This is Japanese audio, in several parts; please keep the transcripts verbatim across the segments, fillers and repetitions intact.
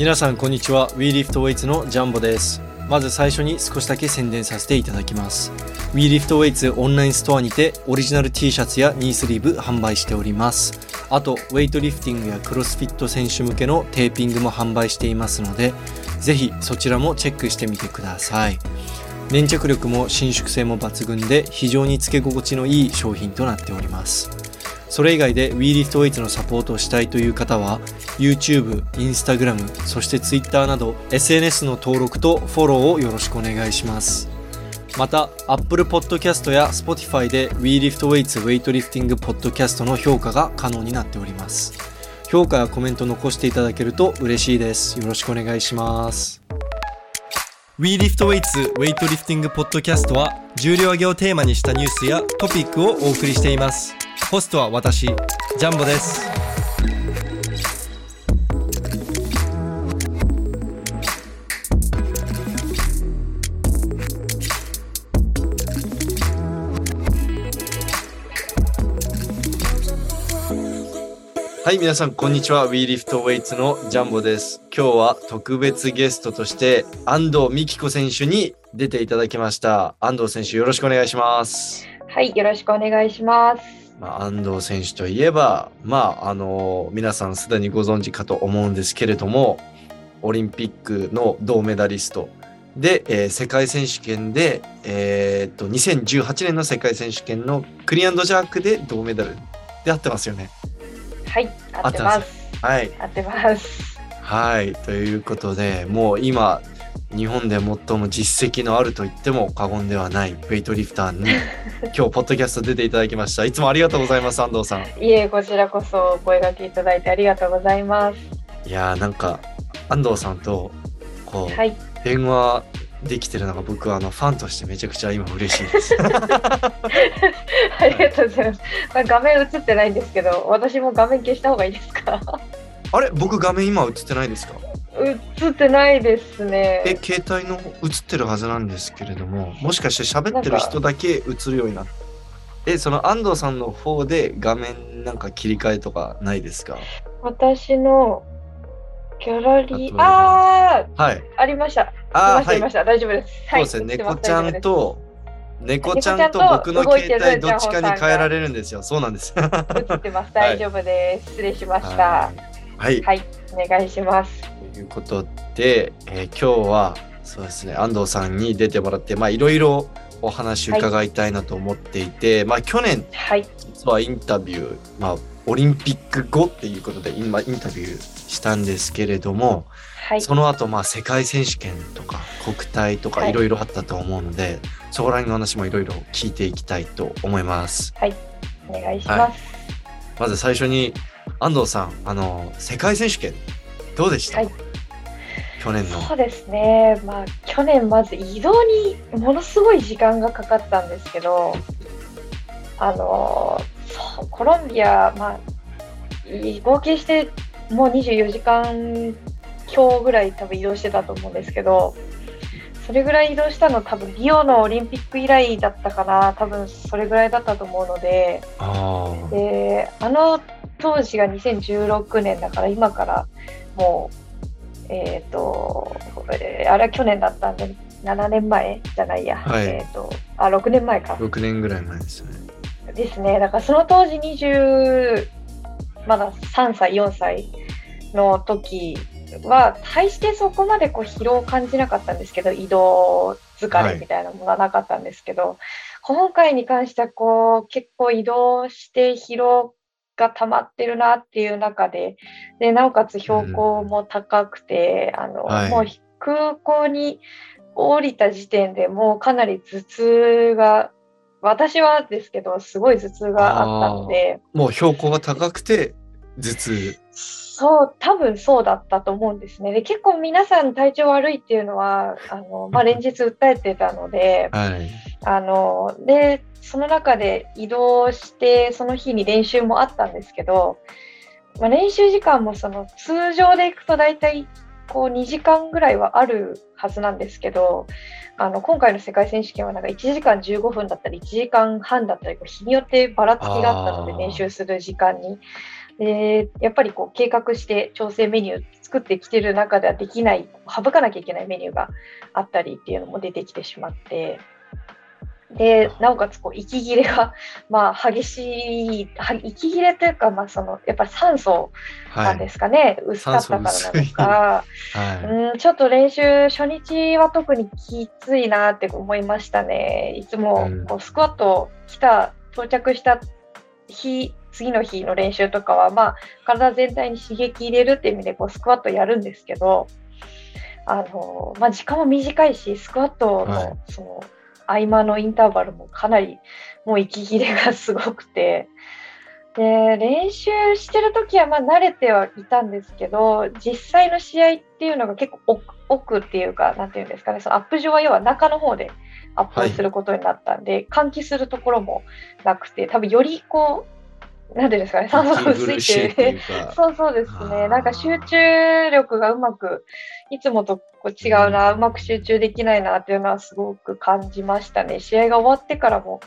皆さんこんにちは。 WE LIFT WEIGHTS のジャンボです。まず最初に少しだけ宣伝させていただきます。 WE LIFT WEIGHTS オンラインストアにてオリジナル T シャツやニースリーブ販売しております。あとウェイトリフティングやクロスフィット選手向けのテーピングも販売していますので、ぜひそちらもチェックしてみてください。粘着力も伸縮性も抜群で、非常につけ心地のいい商品となっております。それ以外で WE LIFT WEIGHTS のサポートをしたいという方は YouTube、Instagram、そして Twitter など エスエヌエス の登録とフォローをよろしくお願いします。また Apple Podcast や Spotify で WE LIFT WEIGHTS ウェイトリフティングポッドキャストの評価が可能になっております。評価やコメント残していただけると嬉しいです。よろしくお願いします。WE LIFT WEIGHTS ウェイトリフティングポッドキャストは重量挙げをテーマにしたニュースやトピックをお送りしています。ホストは私、ジャンボです。はい、皆さんこんにちは。WE LIFT WEIGHTS のジャンボです。今日は特別ゲストとして安藤美希子選手に出ていただきました。安藤選手、よろしくお願いします。はい、よろしくお願いします。まあ、安藤選手といえば、まああのー、皆さんすでにご存知かと思うんですけれども、オリンピックの銅メダリストで、えー、世界選手権で、えー、っとにせんじゅうはちねんの世界選手権のクリアンドジャークで銅メダルで合ってますよね。はい、合ってます。はい、合ってます。はい、ということで、もう今日本で最も実績のあると言っても過言ではないウェイトリフターに今日ポッドキャスト出ていただきました。いつもありがとうございます、安藤さん。いえ、こちらこそお声掛けいただいてありがとうございます。いやー、なんか安藤さんとこう、はい、電話できてるのが僕はあのファンとしてめちゃくちゃ今嬉しいです。ありがとうございます。画面映ってないんですけど、私も画面消した方がいいですか？あれ、僕画面今映ってないですか？映ってないですね。え、携帯の映ってるはずなんですけれども、もしかして喋ってる人だけ映るようになって、え、その安藤さんの方で画面なんか切り替えとかないですか？私のギャラリー、ああ、はい、ありました。あ、はい、大丈夫です。そうですね、猫ちゃんと猫ちゃんと僕の携帯どっちかに変えられるんですよ。そうなんです。映ってます。大丈夫です、はい、失礼しました。はい、はい、お願いします。ということで、えー、今日はそうですね、安藤さんに出てもらって、まあいろいろお話伺いたいなと思っていて、はい、まあ去年、はい、実はインタビュー、まあオリンピック後っていうことで今インタビューしたんですけれども、はい、その後まあ世界選手権とか国体とかいろいろあったと思うので、はい、そこら辺の話もいろいろ聞いていきたいと思います。はい、お願いします。はい、まず最初に。安藤さん、あの世界選手権どうでした？はい、去年の。そうですね、まあ、去年まず移動にものすごい時間がかかったんですけど、あのそうコロンビア、まあ、合計してもうにじゅうよじかんきょうぐらい多分移動してたと思うんですけど、それぐらい移動したの多分リオのオリンピック以来だったかな、多分それぐらいだったと思うので、あー。で、あの当時がにせんじゅうろくねんだから、今からもうえっ、ー、とあれは去年だったんでななねんまえじゃないや、はい、えー、とあろくねんまえか、ろくねんぐらい前ですね。ですね、だからその当時にじゅうまださんさいよんさいの時は大してそこまでこう疲労を感じなかったんですけど、移動疲れみたいなものはなかったんですけど、はい、今回に関してはこう結構移動して疲労が溜まってるなっていう中で、でなおかつ標高も高くて、うん、あの、はい、もう空港に降りた時点でもうかなり頭痛が、私はですけどすごい頭痛があったので、もう標高が高くて頭痛。そう、多分そうだったと思うんですね。で結構皆さん体調悪いっていうのはあの、まあ、連日訴えてたので、はい、あのでその中で移動してその日に練習もあったんですけど、まあ、練習時間もその通常でいくと大体こうにじかんぐらいはあるはずなんですけど、あの今回の世界選手権はなんかいちじかんじゅうごふんだったりいちじかんはんだったり、日によってばらつきがあったので、練習する時間にでやっぱりこう計画して調整メニュー作ってきてる中ではできない、省かなきゃいけないメニューがあったりっていうのも出てきてしまって、でなおかつこう息切れが、まあ、激しい息切れというか、まあ、そのやっぱり酸素なんですかね、はい、薄かったからなのか、はい、うん、ちょっと練習初日は特にきついなって思いましたね。いつもこうスクワット来た到着した日、次の日の練習とかは、まあ、体全体に刺激入れるっていう意味でこうスクワットやるんですけど、あの、まあ、時間も短いしスクワットの、はい、その合間のインターバルもかなりもう息切れがすごくて、で練習してる時はまあ慣れてはいたんですけど、実際の試合っていうのが結構 奥, 奥っていうかなんていうんですかね、そのアップ上は要は中の方でアップすることになったんで、はい、換気するところもなくて、多分よりこうなんていうんですかね、酸素が薄いっていうそうそうですね、なんか集中力がうまくいつもとこう違うな、うまく集中できないなっていうのはすごく感じましたね。試合が終わってからも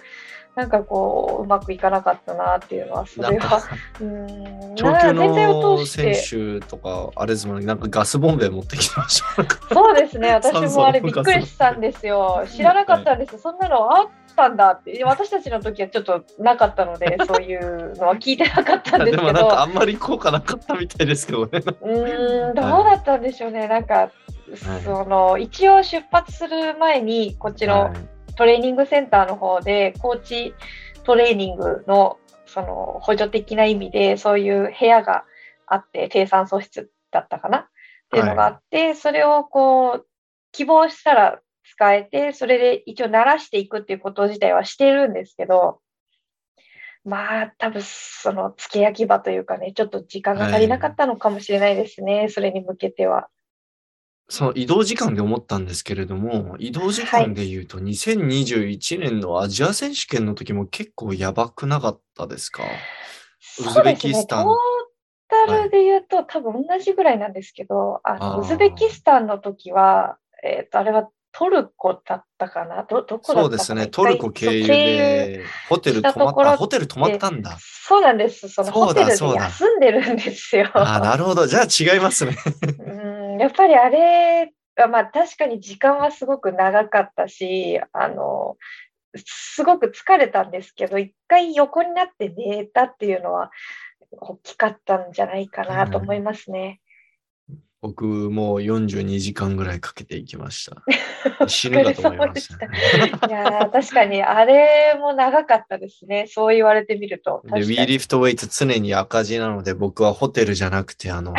なんかこううまくいかなかったなっていうのは、それはうーん、長距離の選手とかあれですもんね、なんかガスボンベ持ってきましたそうですね、私もあれびっくりしたんですよ、知らなかったんですよ、そんなのあったんだって。私たちの時はちょっとなかったのでそういうのは聞いてなかったんですけどでもなんかあんまり効果なかったみたいですけどねうーん、どうだったんでしょうね。なんかその一応出発する前にこっちの、はい、トレーニングセンターの方でコーチトレーニング の, その補助的な意味でそういう部屋があって、低酸素室だったかなっていうのがあって、はい、それをこう希望したら使えて、それで一応慣らしていくっていうこと自体はしてるんですけど、まあ多分その付け焼き場というかね、ちょっと時間が足りなかったのかもしれないですね、はい、それに向けては。その移動時間で思ったんですけれども、移動時間でいうとにせんにじゅういちねんのアジア選手権の時も結構やばくなかったですか？ウズベキスタン、トータルでいうと、はい、多分同じぐらいなんですけど、あのあウズベキスタンの時は、えー、とあれはトルコだったかな、 ど, どこだったかな。そうですね、トルコ経由でホテル泊まった、ホテル泊まったんだ。そうなんです、そのホテルで休んでるんですよ。あ、なるほど、じゃあ違いますね。やっぱりあれは、まあ、確かに時間はすごく長かったし、あのすごく疲れたんですけど、一回横になって寝たっていうのは大きかったんじゃないかなと思いますね、うん、僕もよんじゅうにじかんぐらいかけていきました死ぬかと思いました、ね、いや確かにあれも長かったですね、そう言われてみると。で We Lift Weights 常に赤字なので、僕はホテルじゃなくてあの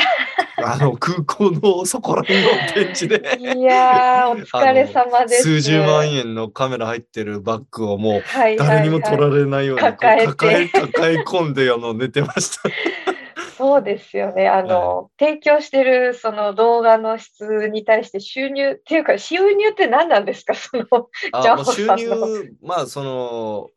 あの空港のそこら辺のベンチでいやお疲れ様です。数十万円のカメラ入ってるバッグをもう誰にも取られないように、はいはいはい、抱え抱え込んであの寝てましたそうですよね、あの、はい、提供してるその動画の質に対して収入っていうか、収入って何なんですか、そのジャンボさんの収入。まあその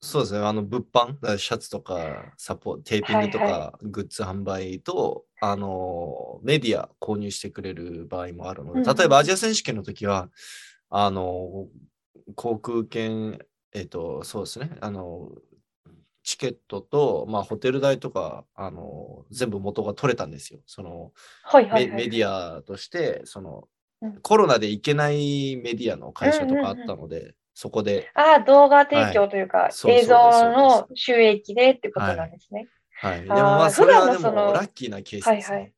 そうですね、あの物販、シャツとかサポテーピングとか、はいはい、グッズ販売と、あのメディア購入してくれる場合もあるので、うん、例えばアジア選手権の時はあの航空券、えっとそうですね、あのチケットと、まあ、ホテル代とかあの全部元が取れたんですよ、その、はいはいはい、メ, メディアとしてその、うん、コロナで行けないメディアの会社とかあったので、うんうんうん、そこでああ動画提供というか、はい、そうそうそう、映像の収益でってことなんですね、はいはい、でもまあそれはでもラッキーなケースですね、はいはい、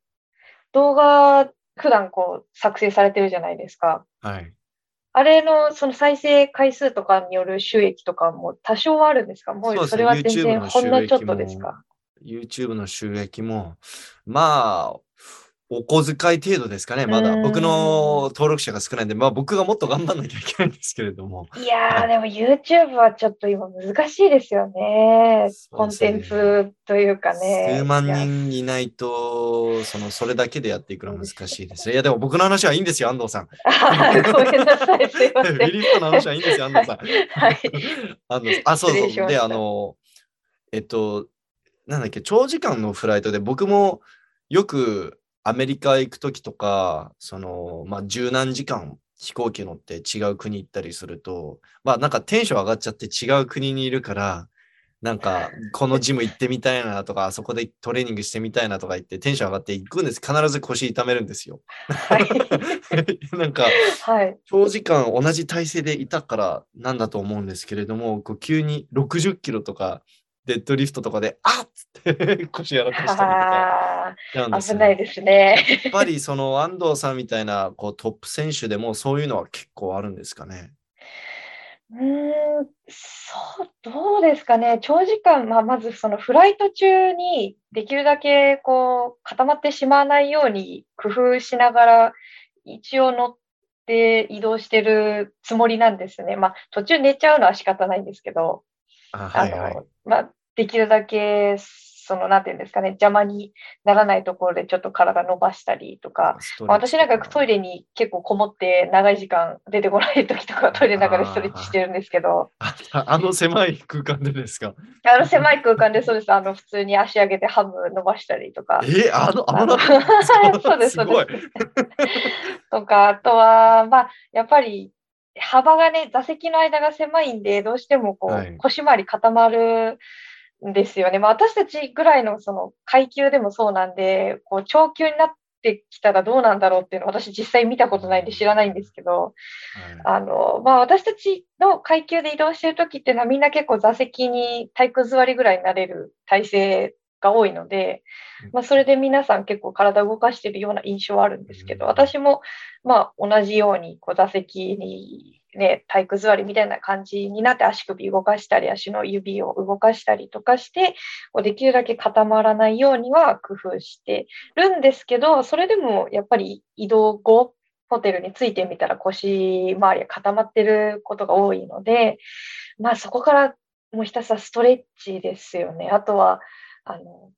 動画普段こう作成されてるじゃないですか、はい、あれのその再生回数とかによる収益とかも多少はあるんですか？もうそれは全然ほんのちょっとですか？ YouTube の収益もまあお小遣い程度ですかね、まだ僕の登録者が少ないんで、まあ、僕がもっと頑張らなきゃいけないんですけれども、いやーでも YouTube はちょっと今難しいですよね、コンテンツというかね、数万人いないと そのそれだけでやっていくのは難しいですいやでも僕の話はいいんですよ安藤さんごめんなさいすいませんリリットの話はいいんですよ安藤さんはい安藤さん、あ、そうそう、であのえっとなんだっけ、長時間のフライトで僕もよくアメリカ行くときとか、その、まあ、十何時間飛行機乗って違う国行ったりすると、まあ、なんかテンション上がっちゃって違う国にいるから、なんかこのジム行ってみたいなとかあそこでトレーニングしてみたいなとか言ってテンション上がっていくんです。必ず腰痛めるんですよ、はい、なんか、はい、長時間同じ体勢でいたからなんだと思うんですけれども、こう急にろくじゅっキロとかデッドリフトとかであっつって腰やらかしたりとかなんです、ね、危ないですね。やっぱりその安藤さんみたいなこうトップ選手でもそういうのは結構あるんですかね。うーん、そう、どうですかね。長時間、まあ、まずそのフライト中にできるだけこう固まってしまわないように工夫しながら一応乗って移動してるつもりなんですね。まあ、途中寝ちゃうのは仕方ないんですけど、あ、はいはい、あの、まあ、できるだけそのなんていうんですかね、邪魔にならないところでちょっと体伸ばしたりとか、まあ、私なんかトイレに結構こもって長い時間出てこない時とかトイレの中でストレッチしてるんですけど、 あ, あの狭い空間でですか。あの狭い空間でそうです。あの普通に足上げてハム伸ばしたりとか、えー、あのあのそうですそうですとか、あとはまあやっぱり幅がね、座席の間が狭いんでどうしてもこう、はい、腰回り固まるですよね。まあ、私たちぐらいのその階級でもそうなんで、こう長級になってきたらどうなんだろうっていうのは私実際見たことないんで知らないんですけど、はい、あのまあ、私たちの階級で移動してるときっていうのはみんな結構座席に体育座りぐらいになれる体勢が多いので、まあ、それで皆さん結構体を動かしているような印象はあるんですけど、私もまあ同じようにこう座席にね、体育座りみたいな感じになって足首動かしたり足の指を動かしたりとかしてできるだけ固まらないようには工夫してるんですけど、それでもやっぱり移動後ホテルに着いてみたら腰周りが固まってることが多いので、まあ、そこからもうひたすらストレッチですよね。あとはあの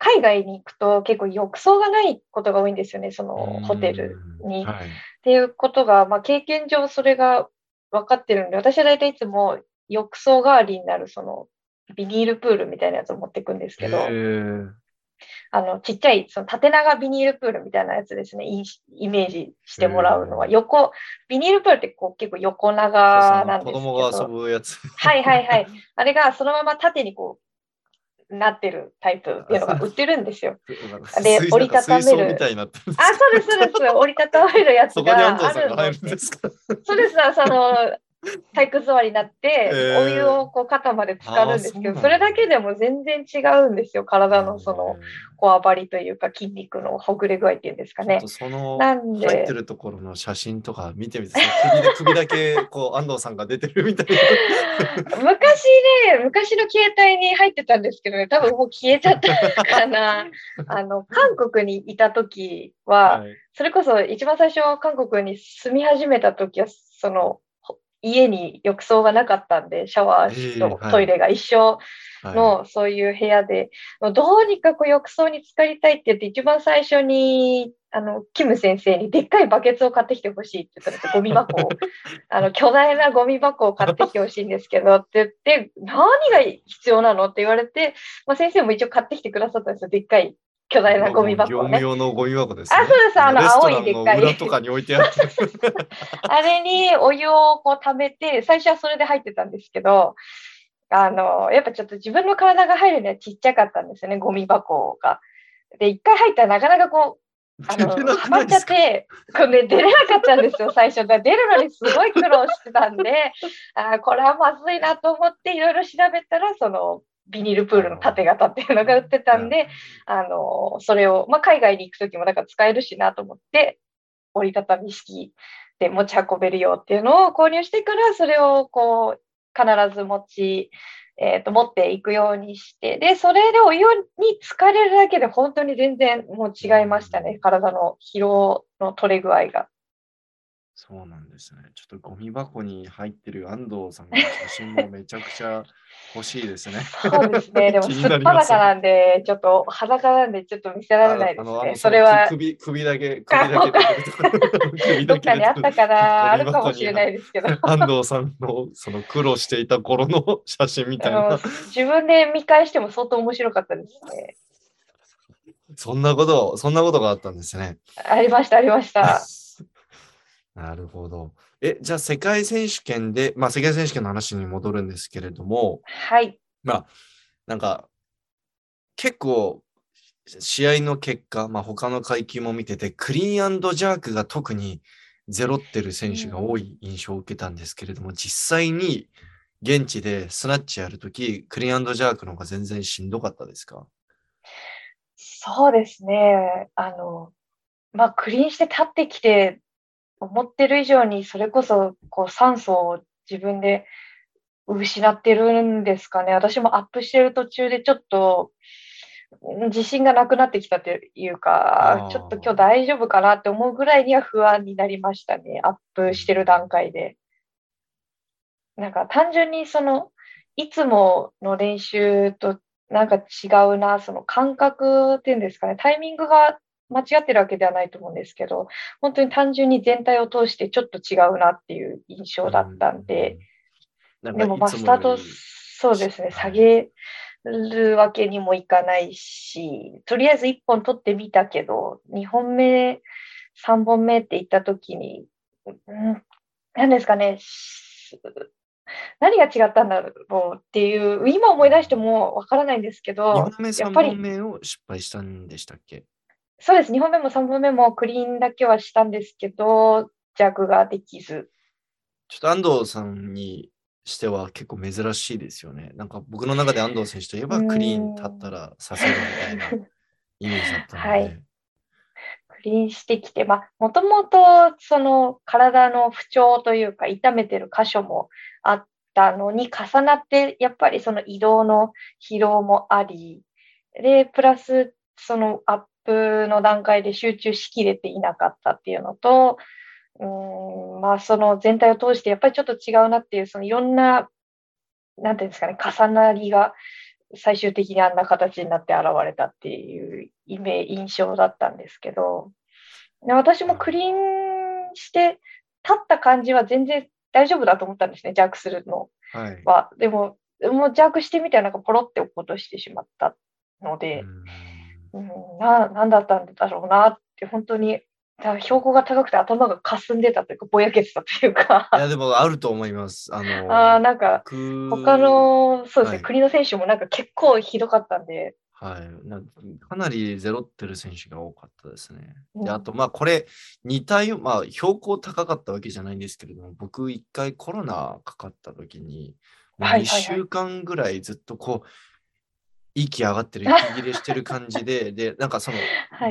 海外に行くと結構浴槽がないことが多いんですよね、そのホテルに、はい、っていうことが、まあ、経験上それが分かってるんで、私は大体いつも浴槽代わりになるそのビニールプールみたいなやつを持っていくんですけど、あのちっちゃいその縦長ビニールプールみたいなやつですね、イ, イメージしてもらうのは横、ビニールプールってこう結構横長なんですけど、子供が遊ぶやつはいはいはい、あれがそのまま縦にこうなってるタイプっていうのが売ってるんですよ。で、折りたためる。あ、そうですそうです。折りたためるやつがあるので。そこに安藤さんが入るんですか。そうです。その体育座りになって、えー、お湯をこう肩まで浸かるんですけど、そ, それだけでも全然違うんですよ。体のそのこわばりというか筋肉のほぐれ具合っていうんですかね。そのなんで入ってるところの写真とか見てみて、首, 首だけこう安藤さんが出てるみたいな。昔ね、昔の携帯に入ってたんですけどね、多分もう消えちゃったかな。あの韓国にいた時は、はい、それこそ一番最初韓国に住み始めた時はその家に浴槽がなかったんで、シャワーとトイレが一緒のそういう部屋で、はいはい、どうにかこう浴槽に浸かりたいって言って、一番最初にあのキム先生にでっかいバケツを買ってきてほしいって言ったら、ゴミ箱をあの巨大なゴミ箱を買ってきてほしいんですけどって言って何が必要なのって言われて、まあ、先生も一応買ってきてくださったんですよ、でっかい巨大なゴミ箱ね。業務用のゴミ箱ですね。あ、そうです。あの青いでっかい。裏とかに置いてある。あれにお湯をこう溜めて、最初はそれで入ってたんですけど、あのやっぱちょっと自分の体が入るにはちっちゃかったんですよね、ゴミ箱が。で、一回入ったらなかなかこう。あのはまっちゃってこれ、ね、出れなかったんですよ、最初から。出るのにすごい苦労してたんで、あ、これはまずいなと思っていろいろ調べたら、そのビニールプールの縦型っていうのが売ってたんで、あのそれを、まあ、海外に行くときもなんか使えるしなと思って折りたたみ式で持ち運べるよっていうのを購入してから、それをこう必ず持ち、えー、と持っていくようにして、でそれでお湯に浸かれるだけで本当に全然もう違いましたね、体の疲労の取れ具合が。そうなんですね。ちょっとゴミ箱に入ってる安藤さんの写真もめちゃくちゃ欲しいですね。そうですね。でもすっぱだかなんで、ちょっと裸なんでちょっと見せられないですね。あのあのそれは首首だけ首だけどっかにあったかな、あるかもしれないですけど。安藤さんのその苦労していた頃の写真みたいな。自分で見返しても相当面白かったですね。そんなことそんなことがあったんですね。ありましたありました。なるほど。え、じゃあ世界選手権で、まあ、世界選手権の話に戻るんですけれども、はい、まあなんか結構試合の結果、まあ、他の階級も見ててクリーン&ジャークが特にゼロってる選手が多い印象を受けたんですけれども、実際に現地でスナッチやるときクリーン&ジャークの方が全然しんどかったですか？そうですね、あの、まあ、クリーンして立ってきて思ってる以上にそれこそこう酸素を自分で失ってるんですかね。私もアップしてる途中でちょっと自信がなくなってきたというか、ちょっと今日大丈夫かなって思うぐらいには不安になりましたね、アップしてる段階で。なんか単純にそのいつもの練習となんか違うな、その感覚っていうんですかね、タイミングが間違ってるわけではないと思うんですけど、本当に単純に全体を通してちょっと違うなっていう印象だったんで、うん、なんかでもまあスタート、そうですね、下げるわけにもいかないし、とりあえずいっぽん取ってみたけど、にほんめ、さんぼんめっていったときに、うん、何ですかね、何が違ったんだろうっていう、今思い出してもわからないんですけど、にほんめ、さんぼんめを失敗したんでしたっけ？そうです。にほんめもさんぼんめもクリーンだけはしたんですけど、弱ができず。ちょっと安藤さんにしては結構珍しいですよね。なんか僕の中で安藤選手といえばクリーン立ったらさせるみたいなイメージだったので。はい、クリーンしてきて、まあ、もともとその体の不調というか痛めてる箇所もあったのに重なって、やっぱりその移動の疲労もあり、で、プラスそのアップの段階で集中しきれていなかったっていうのと、うーん、まあ、その全体を通してやっぱりちょっと違うなっていう、そのいろんな、なんていうんですかね、重なりが最終的にあんな形になって現れたっていうイメージ、印象だったんですけど、私もクリーンして立った感じは全然大丈夫だと思ったんですね、ジャークするのは。はい、でも、もうジャークしてみたらポロって落っことしてしまったので、うん、な何だったんだろうなって本当に標高が高くて頭がかすんでたというかぼやけてたというか。いやでもあると思います。あのあなんか他のそうですね、はい、国の選手もなんか結構ひどかったんで、はい、なんか、かなりゼロってる選手が多かったですね。であとまあこれに対応、まあ、標高高かったわけじゃないんですけれども、僕いっかいコロナかかった時ににしゅうかんぐらいずっとこう、はいはいはい、息上がってる、息切れしてる感じで、で、なんかその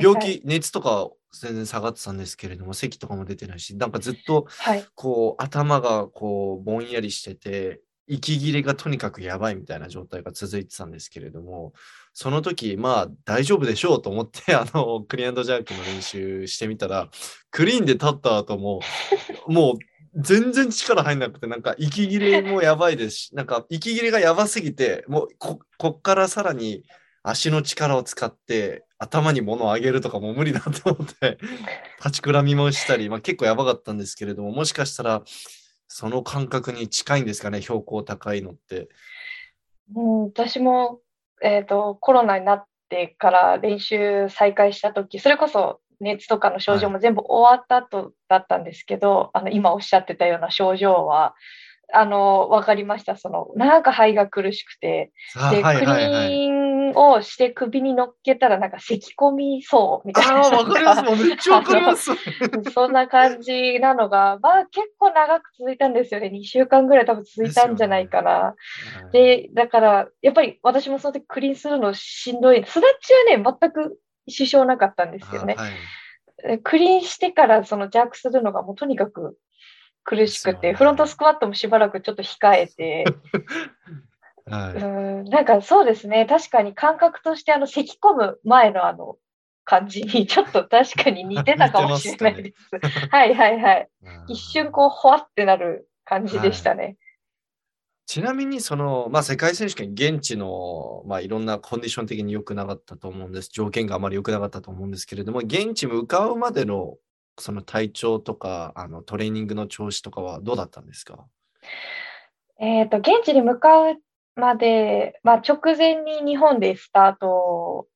病気、はいはい、熱とか全然下がってたんですけれども、咳とかも出てないし、なんかずっとこう、はい、頭がこうぼんやりしてて、息切れがとにかくやばいみたいな状態が続いてたんですけれども、その時まあ大丈夫でしょうと思ってあのクリーン&ジャークの練習してみたら、クリーンで立った後ももう全然力入んなくて、なんか息切れもやばいですし、なんか息切れがやばすぎて、もう こ, こっからさらに足の力を使って頭に物を上げるとかも無理だと思って立ちくらみもしたり、まあ、結構やばかったんですけれども、もしかしたらその感覚に近いんですかね、標高高いのって。うん、私も、えーと、コロナになってから練習再開した時、それこそ熱とかの症状も全部終わった後だったんですけど、はい、あの今おっしゃってたような症状はあの分かりました。そのなんか肺が苦しくて、で、はいはいはい、クリーンをして首に乗っけたらなんか咳込みそうみたいな。あ、分かります。もうめっちゃ分かりますそんな感じなのが、まあ、結構長く続いたんですよね。にしゅうかんぐらい多分続いたんじゃないかな。で、ね、はい、でだからやっぱり私もその時クリーンするのしんどい。スナッチはね全く支障なかったんですよね。はい、クリーンしてからそのジャークするのがもうとにかく苦しくて、ね、フロントスクワットもしばらくちょっと控えて、はい、うん、なんかそうですね、確かに感覚としてあの咳込む前のあの感じにちょっと確かに似てたかもしれないですはいはいはい、一瞬こうほわってなる感じでしたね。はい、ちなみにその、まあ、世界選手権現地の、まあ、いろんなコンディション的に良くなかったと思うんです。条件があまり良くなかったと思うんですけれども、現地向かうまでのその体調とかあのトレーニングの調子とかはどうだったんですか？えーと、現地に向かうまで、まあ、直前に日本でスタート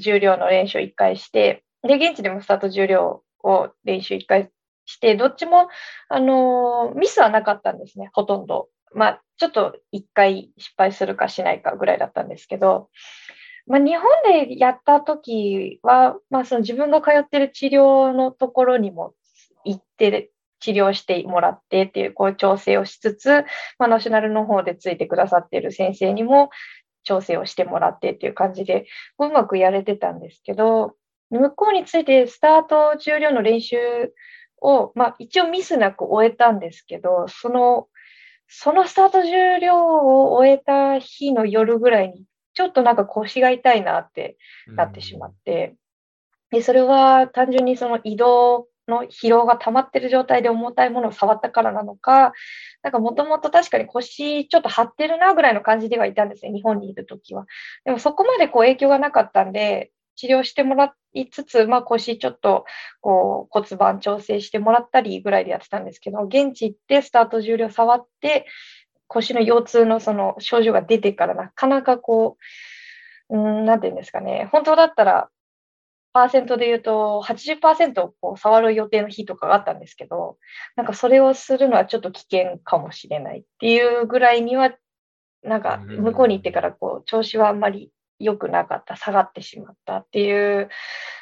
重量の練習をいっかいして、で現地でもスタート重量を練習いっかいして、どっちも、あのー、ミスはなかったんですね、ほとんど。まあ、ちょっといっかい失敗するかしないかぐらいだったんですけど、まあ、日本でやった時は、まあ、その自分が通ってる治療のところにも行って治療してもらってっていう、こう調整をしつつ、まあ、ナショナルの方でついてくださってる先生にも調整をしてもらってっていう感じでうまくやれてたんですけど、向こうについてスタート重量の練習を、まあ、一応ミスなく終えたんですけど、そのそのスタート重量を終えた日の夜ぐらいにちょっとなんか腰が痛いなってなってしまって、でそれは単純にその移動の疲労が溜まってる状態で重たいものを触ったからなのか、なんかもともと確かに腰ちょっと張ってるなぐらいの感じではいたんですね、日本にいるときは。でもそこまでこう影響がなかったんで、治療してもらいつつ、まあ、腰ちょっとこう骨盤調整してもらったりぐらいでやってたんですけど、現地行ってスタート重量触って腰の腰痛のその症状が出てからなかなかこう、うん、なんていうんですかね、本当だったらパーセントで言うと はちじゅっパーセント をこう触る予定の日とかがあったんですけど、なんかそれをするのはちょっと危険かもしれないっていうぐらいには、なんか向こうに行ってからこう調子はあんまり良くなかった、下がってしまったっていう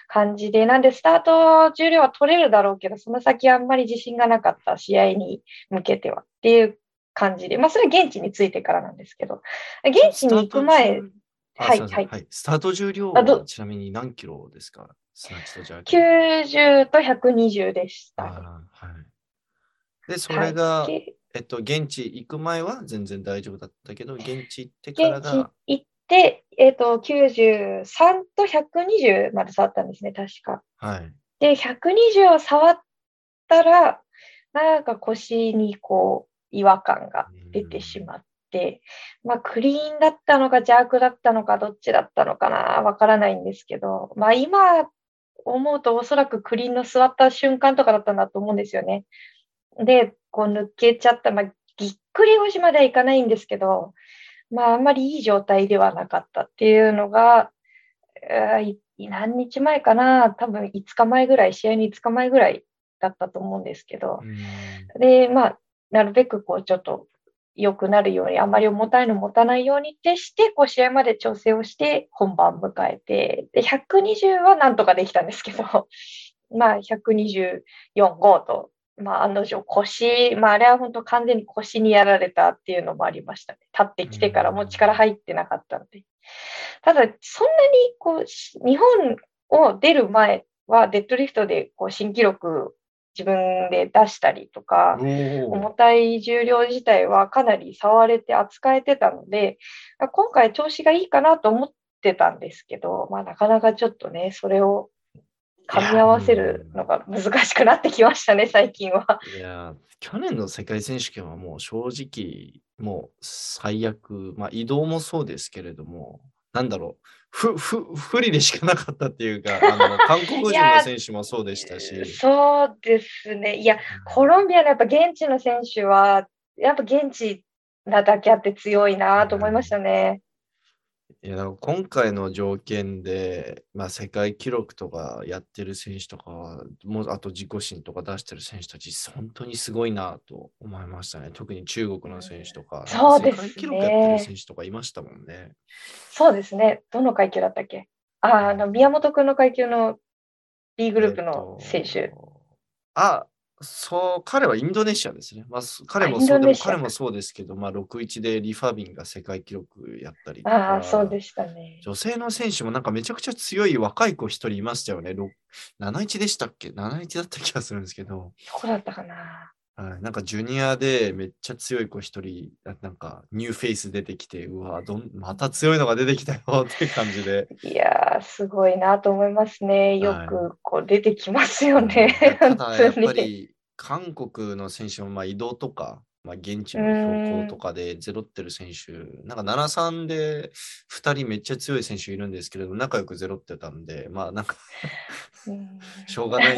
感じで、なんでスタート重量は取れるだろうけど、その先あんまり自信がなかった、試合に向けてはっていう感じで、まあそれは現地に着いてからなんですけど、現地に行く前、はいはいはい、スタート重量はちなみに何キロですか？きゅうじゅうとひゃくにじゅうでした。はい、でそれが、はい、えっと、現地行く前は全然大丈夫だったけど、現地行ってからがで、えっと、きゅうじゅうさんとひゃくにじゅうまで触ったんですね、確か。はい。で、ひゃくにじゅうを触ったら、なんか腰にこう、違和感が出てしまって、まあ、クリーンだったのか、ジャークだったのか、どっちだったのかな、わからないんですけど、まあ、今思うと、おそらくクリーンの座った瞬間とかだったんだと思うんですよね。で、こう、抜けちゃった、まあ、ぎっくり腰まではいかないんですけど、まあ、あんまりいい状態ではなかったっていうのが、何日前かな、多分いつかまえぐらい、試合のいつかまえぐらいだったと思うんですけど、で、まあ、なるべくこう、ちょっと良くなるように、あんまり重たいの持たないようにってして、こう、試合まで調整をして、本番迎えて、で、ひゃくにじゅうはなんとかできたんですけど、まあ、ひゃくにじゅうよん、ごと。まあ、案の定腰、まあ、あれは本当完全に腰にやられたっていうのもありましたね。立ってきてからもう力入ってなかったので。ただ、そんなにこう、日本を出る前はデッドリフトでこう新記録自分で出したりとか、重たい重量自体はかなり触れて扱えてたので、今回調子がいいかなと思ってたんですけど、まあ、なかなかちょっとね、それを噛み合わせるのが難しくなってきましたね、最近は。いや、去年の世界選手権はもう正直、もう最悪、まあ移動もそうですけれども、なんだろう、ふ、ふ、不利でしかなかったっていうか、あの韓国人の選手もそうでしたし。そうですね。いや、コロンビアのやっぱ現地の選手は、やっぱ現地なだけあって強いなと思いましたね。うん、いや、今回の条件で、まあ、世界記録とかやってる選手とか、もうあと自己新とか出してる選手たち、本当にすごいなと思いましたね。特に中国の選手とか、そうですね、世界記録やってる選手とかいましたもんね。そうですね。どの階級だったっけ？あ、あの宮本君の階級の B グループの選手。えっと、あ、そう、彼はインドネシアですね。まあ、彼もそうでも彼もそうですけど、まあ、ろくいちでリファビンが世界記録やったりとか。ああ、そうでしたね。女性の選手もなんかめちゃくちゃ強い若い子一人いましたよね。なないちでしたっけ？ なないち だった気がするんですけど。どこだったかな。はい、なんかジュニアでめっちゃ強い子一人、なんかニューフェイス出てきて、うわどん、また強いのが出てきたよって感じで。いやー、すごいなと思いますね。よくこう出てきますよね。はい、ただやっぱり韓国の選手もまあ移動とか、まあ、現地の標高とかでゼロってる選手、なんか ななさん でふたりめっちゃ強い選手いるんですけれど、仲良くゼロってたんで、まあなんかしょうがない、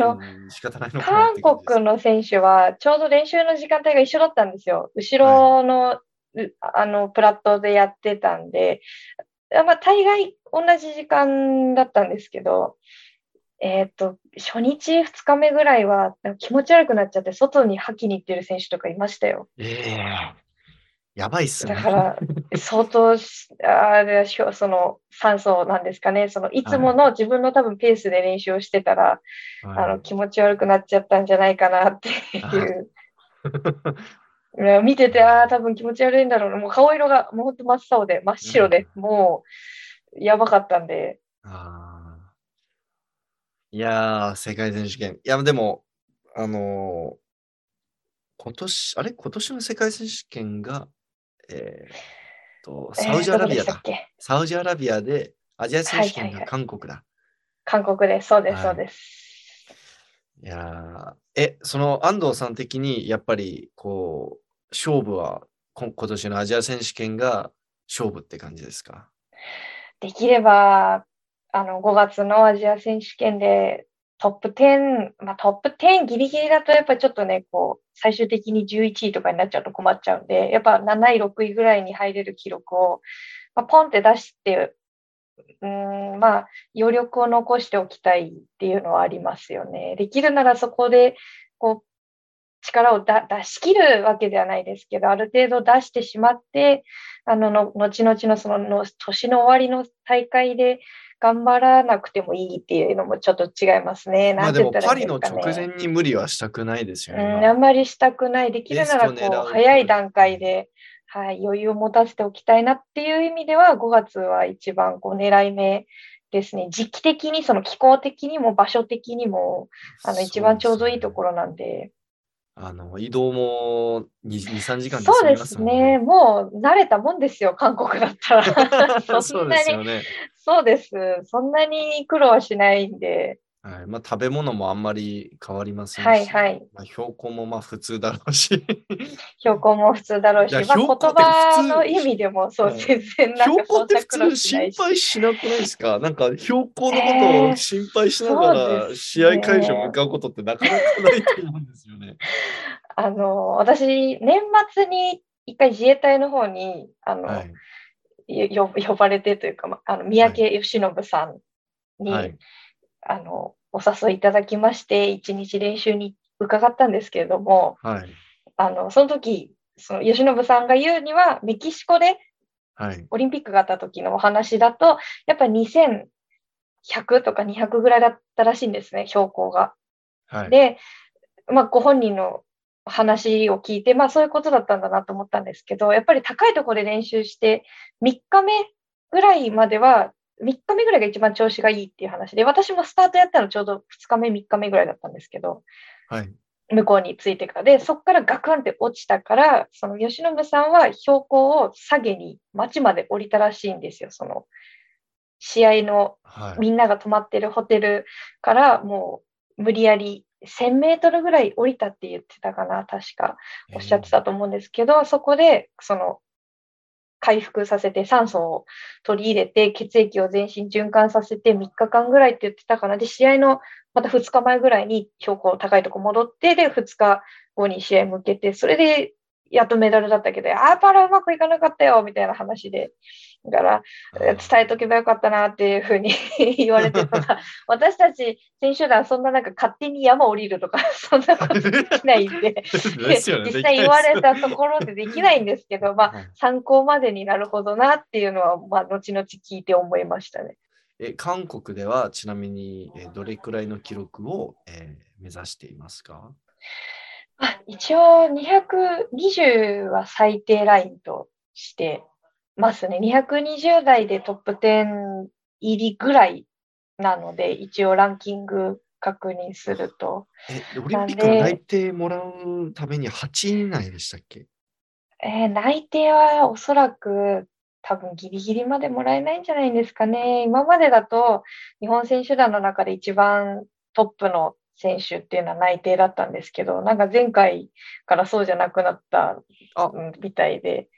仕方ないのかなって感じです。韓国の選手はちょうど練習の時間帯が一緒だったんですよ。後ろの、はい、あのプラットでやってたんで、まあ、大概同じ時間だったんですけど、えーと、初日ふつかめぐらいは気持ち悪くなっちゃって、外に吐きに行ってる選手とかいましたよ。えー、やばいっすね。だから相当あれその酸素なんですかね。そのいつもの自分の多分ペースで練習をしてたら、はい、あの気持ち悪くなっちゃったんじゃないかなっていう。見てて、ああ多分気持ち悪いんだろうな。もう顔色がもう本当真っ青で真っ白で、うん、もうやばかったんで。ああ。いやー、世界選手権。いやでもあのー、今年あれ今年の世界選手権がえー、っとサウジアラビアだ、えー、っサウジアラビアでアジア選手権が韓国だ、はいはいはい、韓国でそうです、はい、そうです。いやえその安藤さん的にやっぱりこう勝負は今年のアジア選手権が勝負って感じですか？できればあのごがつのアジア選手権でトップじゅう、まあ、トップじゅうギリギリだとやっぱりちょっとねこう最終的にじゅういちいとかになっちゃうと困っちゃうんで、やっぱなない、ろくいぐらいに入れる記録を、まあ、ポンって出して、うーん、まあ、余力を残しておきたいっていうのはありますよね。できるならそこで、こう、力をだ出し切るわけではないですけど、ある程度出してしまって、あの、の後々のそのの年の終わりの大会で、頑張らなくてもいいっていうのもちょっと違いますね。なんて言ったらいいんですかね。まあ、でもパリの直前に無理はしたくないですよね。うん、あんまりしたくない。できるならこう早い段階で、はい、余裕を持たせておきたいなっていう意味ではごがつは一番こう狙い目ですね。時期的にその気候的にも場所的にもあの一番ちょうどいいところなんで。あの移動も にさんじかんで済みますもんね。そうですね。もう慣れたもんですよ、韓国だったら。そんなにそうですよね。そうです。そんなに苦労はしないんで。はい、まあ、食べ物もあんまり変わりませんし、はいはいまあ、標高もまあ普通だろうし。標高も普通だろうし、まあ、言葉の意味でもそう、全然なんかそんな苦労しないし。標高って普通心配しなくないですか？なんか標高のことを心配しながら試合会場に向かうことってなかなかないと思うんですよね。あの私、年末に一回自衛隊の方にあの、はい、よ呼ばれてというか、あの三宅義信さんに、はいはいあのお誘いいただきましていちにち練習に伺ったんですけれども、はい、あのその時その吉信さんが言うにはメキシコでオリンピックがあった時のお話だと、はい、やっぱりにせんひゃくとかにひゃくぐらいだったらしいんですね、標高が、はい、で、まあ、ご本人の話を聞いて、まあ、そういうことだったんだなと思ったんですけど、やっぱり高いところで練習してみっかめぐらいまではみっかめぐらいが一番調子がいいっていう話で、私もスタートやったのちょうどふつかめみっかめぐらいだったんですけど、はい、向こうに着いてからで、そこからガクンって落ちたから、その吉信さんは標高を下げに町まで降りたらしいんですよ。その試合のみんなが泊まってるホテルからもう無理やりせんメートルぐらい降りたって言ってたかな、確かおっしゃってたと思うんですけど、えー、そこでその回復させて酸素を取り入れて血液を全身循環させてみっかかんぐらいって言ってたかな。で試合のまたふつかまえぐらいに標高高いとこ戻って、でふつかごに試合向けて、それでやっとメダルだったけど、あーパラうまくいかなかったよみたいな話で、だから伝えとけばよかったなっていうふうに言われてたら、私たち選手団そんななんか勝手に山降りるとかそんなことできないん で, で、ね、実際言われたところでできないんですけど、まあ、参考までになるほどなっていうのは、まあ、後々聞いて思いましたね。え韓国ではちなみにどれくらいの記録を、えー、目指していますか？あ一応にひゃくにじゅうは最低ラインとしてますね。にひゃくにじゅう代でトップじゅう入りぐらいなので、一応ランキング確認すると。えオリンピックの内定もらうためにはちい以内でしたっけ？えー、内定はおそらく多分ギリギリまでもらえないんじゃないですかね。今までだと日本選手団の中で一番トップの選手っていうのは内定だったんですけど、なんか前回からそうじゃなくなったみたいで。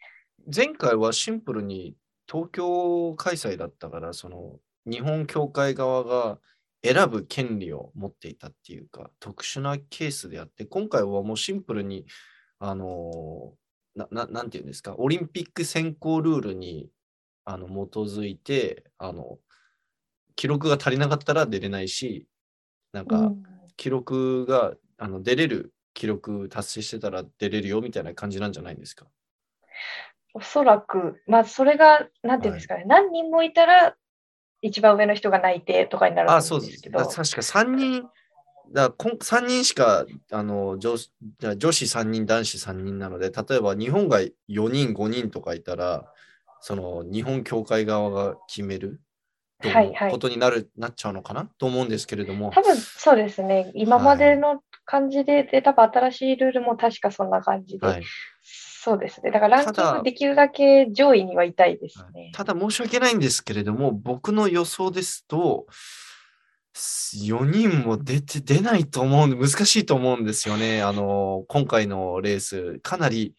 前回はシンプルに東京開催だったから、その日本協会側が選ぶ権利を持っていたっていうか特殊なケースであって、今回はもうシンプルにあの な, な, なんていうんですか、オリンピック選考ルールにあの基づいて、あの記録が足りなかったら出れないし、なんか記録があの出れる記録達成してたら出れるよみたいな感じなんじゃないんですか？おそらく、まあ、それが、なんていうんですかね、はい、何人もいたら、一番上の人が泣いてとかになるんですけど。あ、そうです。確かさんにん、だからさんにんしか、あの、女子、女子さんにん、男子さんにんなので、例えば日本がよにん、ごにんとかいたら、その日本協会側が決めるということになる、はいはい、なっちゃうのかなと思うんですけれども。多分そうですね。今までの感じで、はい、で多分新しいルールも確かそんな感じで。はい、そうですね。だからランキングできるだけ上位にはいたいですね。ただ、ただ申し訳ないんですけれども、僕の予想ですと、よにんも出て、出ないと思うんで、難しいと思うんですよね。あの、今回のレース、かなり、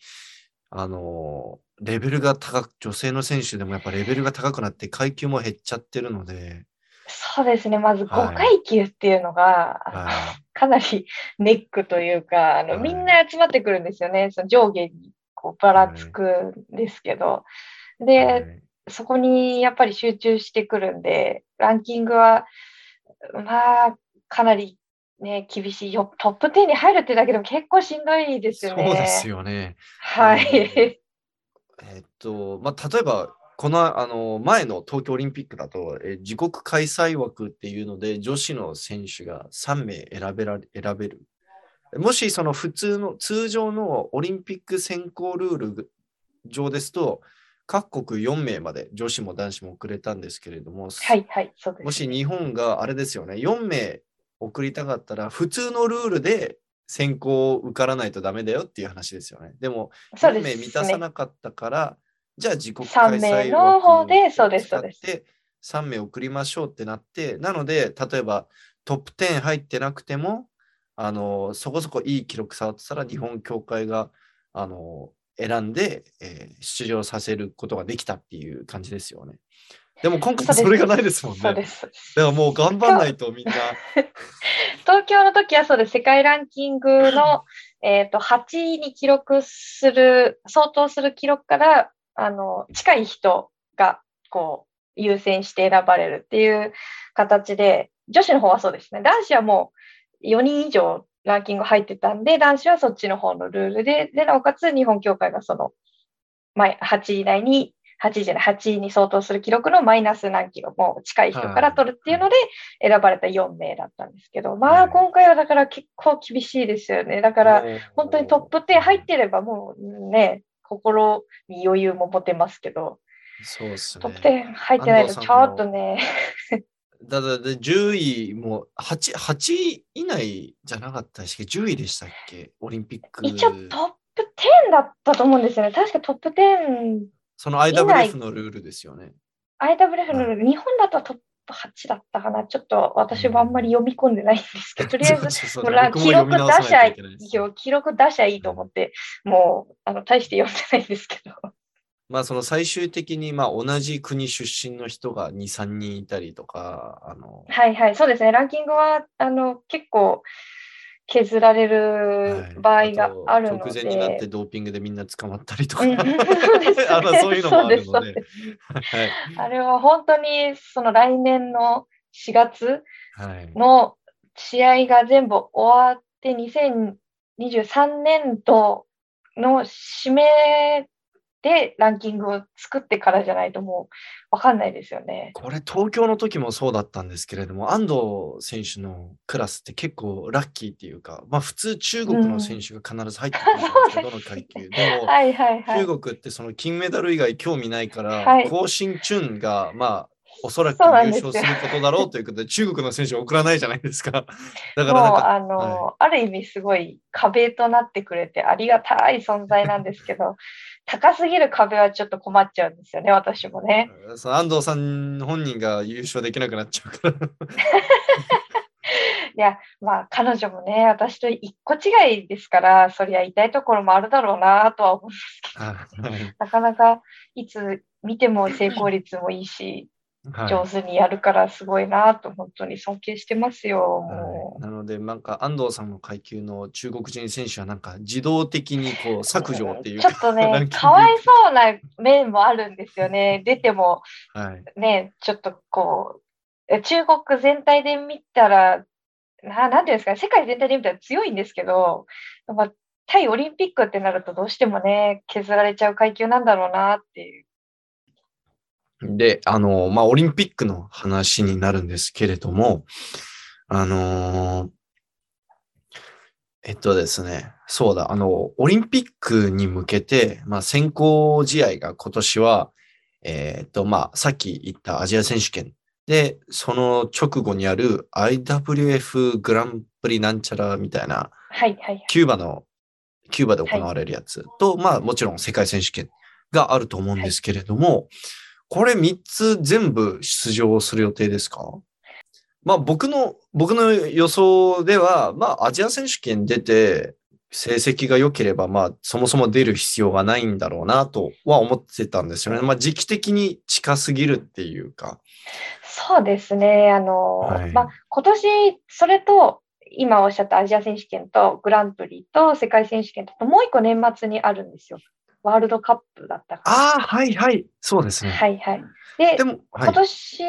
あの、レベルが高く、女性の選手でもやっぱレベルが高くなって階級も減っちゃってるので。そうですね。まずごかいきゅうっていうのが、はい、かなりネックというか、あの、はい、みんな集まってくるんですよね。その上下にこうばらつくんですけど、はい、で、はい、そこにやっぱり集中してくるんで、ランキングはまあかなりね、厳しいよ。トップじゅうに入るってだけでも結構しんどいですよね。そうですよね。はい。えっとまあ、例えばこの、 あの前の東京オリンピックだと、えー、自国開催枠っていうので女子の選手がさん名選べられ、選べる。もしその普通の通常のオリンピック選考ルール上ですと各国よん名まで女子も男子も送れたんですけれども、はいはい、そうですね。もし日本があれですよね、よん名送りたかったら普通のルールで選考を受からないとダメだよっていう話ですよね。でもよん名満たさなかったから、じゃあ自国開催を使ってさん名送りましょうってなって、なので例えばトップじゅう入ってなくてもあのそこそこいい記録触ってたら日本協会があの選んで、えー、出場させることができたっていう感じですよね。でも今回それがないですもんね。そうです。だからもう頑張んないとみんな。東京の時はそうです。世界ランキングのえっとはちいに記録する、相当する記録からあの近い人がこう優先して選ばれるっていう形で、女子の方はそうですね。男子はもうよにん以上ランキング入ってたんで、男子はそっちの方のルールで、でなおかつ日本協会がその前はちい以内にはちいじゃない、はちいに相当する記録のマイナス何キロも近い人から取るっていうので選ばれたよん名だったんですけど、はい、まあ今回はだから結構厳しいですよね。だから本当にトップじゅう入ってればもうね、心に余裕も持てますけど、そうですね、トップじゅう入ってないとちょっとね。だだだじゅういもはち、はちい以内じゃなかったし、じゅういでしたっけ、オリンピック。一応トップじゅうだったと思うんですよね。確かトップじゅう。その アイダブリューエフ のルールですよね。アイダブリューエフ のルール、はい、日本だとトップはちだったかな。ちょっと私はあんまり読み込んでないんですけど、とりあえずそうそうそう、ね、記録出しゃいい、記録出しゃいいと思って、はい、もうあの大して読んでないんですけど。まあその最終的にまあ同じ国出身の人がに、さんにんいたりとか、あのはいはい、そうですね。ランキングはあの結構削られる場合があるので、はい、直前になってドーピングでみんな捕まったりとか、うん、そうですね、あのそういうのもあるので、はい、あれは本当にその来年のしがつの試合が全部終わってにせんにじゅうさんねん度の指名でランキングを作ってからじゃないともう分かんないですよね。これ東京の時もそうだったんですけれども、安藤選手のクラスって結構ラッキーっていうか、まあ普通中国の選手が必ず入ってくるんですけど、うん、どの階級でも、はいはいはい、中国ってその金メダル以外興味ないから高進チュンがまあおそらく優勝することだろうということで中国の選手を送らないじゃないですか。だからなんかもうあの、はい、ある意味すごい壁となってくれてありがたい存在なんですけど高すぎる壁はちょっと困っちゃうんですよね、私もね。安藤さん本人が優勝できなくなっちゃうからいやまあ彼女もね、私と一個違いですから、そりゃ痛いところもあるだろうなとは思うんですけど、はい、なかなかいつ見ても成功率もいいし上手にやるからすごいなと本当に尊敬してますよ、はい、もうなのでなんか安藤さんの階級の中国人選手はなんか自動的にこう削除っていうか、うん、ちょっとねかわいそうな面もあるんですよね。出ても、はい、ねちょっとこう中国全体で見たら な, なんていうんですか、世界全体で見たら強いんですけど、まあ対オリンピックってなるとどうしてもね、削られちゃう階級なんだろうなっていう。で、あの、まあ、オリンピックの話になるんですけれども、あのー、えっとですね、そうだ、あの、オリンピックに向けて、まあ、選考試合が今年は、えー、っと、まあ、さっき言ったアジア選手権で、その直後にある アイダブリューエフ グランプリなんちゃらみたいな、はいはいはい、キューバの、キューバで行われるやつと、はい、まあ、もちろん世界選手権があると思うんですけれども、はい、これみっつ全部出場する予定ですか？まあ僕の、僕の予想では、まあアジア選手権出て成績が良ければ、まあそもそも出る必要がないんだろうなとは思ってたんですよね。まあ時期的に近すぎるっていうか。そうですね。あの、はい、まあ今年、それと今おっしゃったアジア選手権とグランプリと世界選手権ともう一個年末にあるんですよ。ワールドカップだったから。ああ、はいはい。そうですね。はいはい。で、でも、はい、今年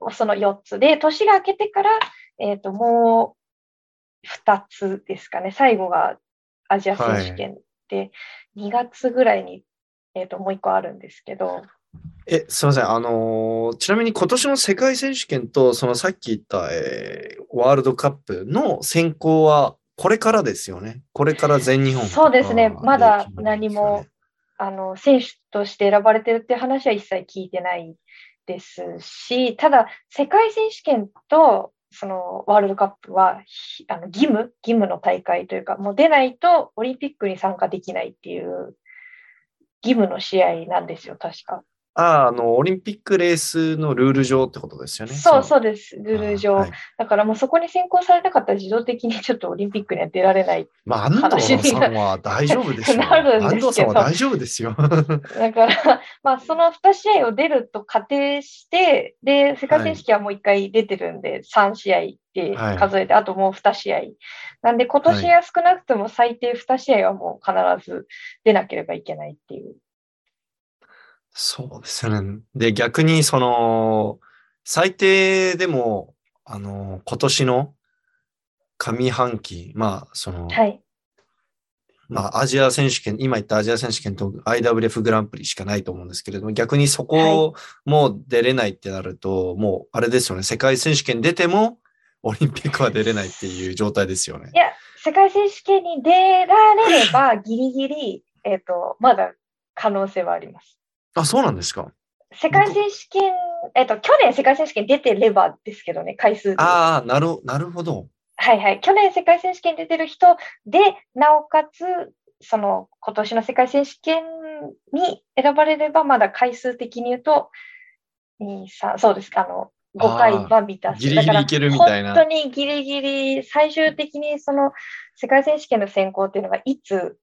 はそのよっつで、年が明けてから、えっと、もうふたつですかね。最後がアジア選手権で、はい、にがつぐらいに、えっと、もういっこあるんですけど。え、すいません。あのー、ちなみに今年の世界選手権と、そのさっき言った、えー、ワールドカップの選考は、これからですよね。これから全日本。そうですね。まだ何も。あの選手として選ばれてるっていう話は一切聞いてないですし、ただ世界選手権とそのワールドカップはあの義務義務の大会というか、もう出ないとオリンピックに参加できないっていう義務の試合なんですよ、確か。ああ、あのオリンピックレースのルール上ってことですよね。そうそうです、ルール上、はい、だからもうそこに選考されなかったら自動的にちょっとオリンピックには出られない。まあ安藤さんは大丈夫ですよ。安藤さんは大丈夫ですよ。だからまあそのに試合を出ると仮定して、で世界選手権はもういっかい出てるんで、はい、さん試合で数えて、はい、あともうに試合なんで、今年は少なくとも最低に試合はもう必ず出なければいけないっていう。そうですよね。で、逆にその最低でもあの今年の上半期、まあその、はい、まあアジア選手権、今言ったアジア選手権と アイダブリューエフ グランプリしかないと思うんですけれども、逆にそこも出れないってなると、はい、もうあれですよね。世界選手権出てもオリンピックは出れないっていう状態ですよね。いや、世界選手権に出られればギリギリえっとまだ可能性はあります。あ、そうなんですか。世界選手権、えっと、去年世界選手権出てればですけどね、回数で。ああ、なる、なるほど。はいはい。去年世界選手権出てる人で、なおかつ、その、今年の世界選手権に選ばれれば、まだ回数的に言うと、に、さん、そうですか、あの、ごかいは満たす。ギリギリいけるみたいな。本当にギリギリ、最終的にその、世界選手権の選考っていうのが、いつ、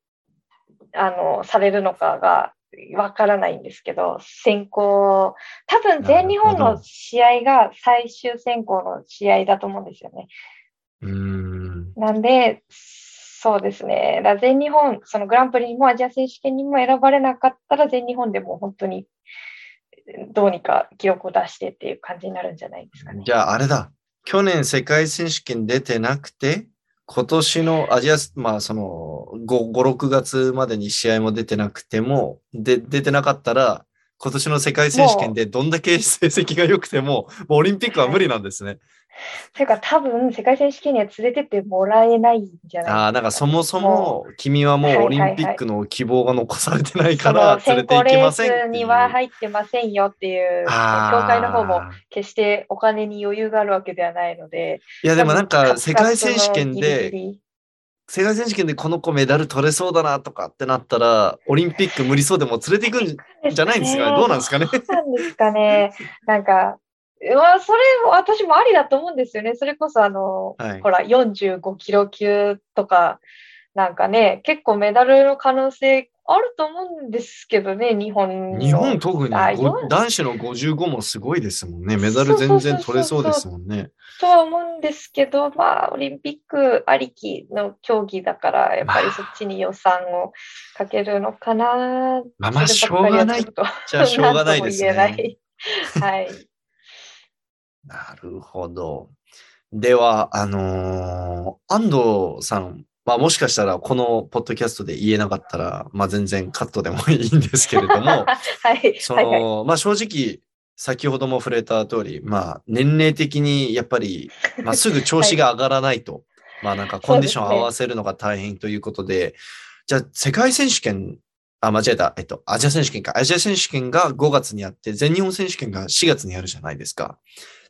あの、されるのかが、わからないんですけど、選考、多分全日本の試合が最終選考の試合だと思うんですよね。うーん、なんで、そうですね、だ全日本、そのグランプリにもアジア選手権にも選ばれなかったら、全日本でも本当にどうにか記録を出してっていう感じになるんじゃないですかね。じゃあ、あれだ、去年世界選手権出てなくて、今年のアジア、まあそのご、ろくがつまでに試合も出てなくても、で、出てなかったら、今年の世界選手権でどんだけ成績が良くても、もうオリンピックは無理なんですね。というか多分、世界選手権には連れてってもらえないんじゃないですか、ね。ああ、なんかそもそも君はもうオリンピックの希望が残されてないから、連れていけません。選考レースには入ってませんよっていう、協会の方も決してお金に余裕があるわけではないので。いや、でもなんか世界選手権で、世界選手権でこの子メダル取れそうだなとかってなったら、オリンピック無理そうでも連れていくんじゃないんですかね。どうなんですかね。どうなんですかね。なんか、うわ、それも私もありだと思うんですよね。それこそあの、はい、ほら、よんじゅうごキロ級とか、なんかね、結構メダルの可能性あると思うんですけどね、日本。日本特に男子のごじゅうごもすごいですもんね。メダル全然取れそうですもんね。とは思うんですけど、まあ、オリンピックありきの競技だから、やっぱりそっちに予算をかけるのかな。まあ、まあ、しょうがない。じゃあ、しょうがないですね。はい。なるほど。では、あのー、安藤さんまあ、もしかしたらこのポッドキャストで言えなかったら、まあ、全然カットでもいいんですけれども、はい、その、はいはい、まあ、正直先ほども触れた通り、まあ、年齢的にやっぱり、まあ、すぐ調子が上がらないと、はい、まあ、なんかコンディションを合わせるのが大変ということで、で、じゃあ世界選手権、あ、間違えた、えっと、アジア選手権か、アジア選手権がごがつにあって、全日本選手権がしがつにあるじゃないですか。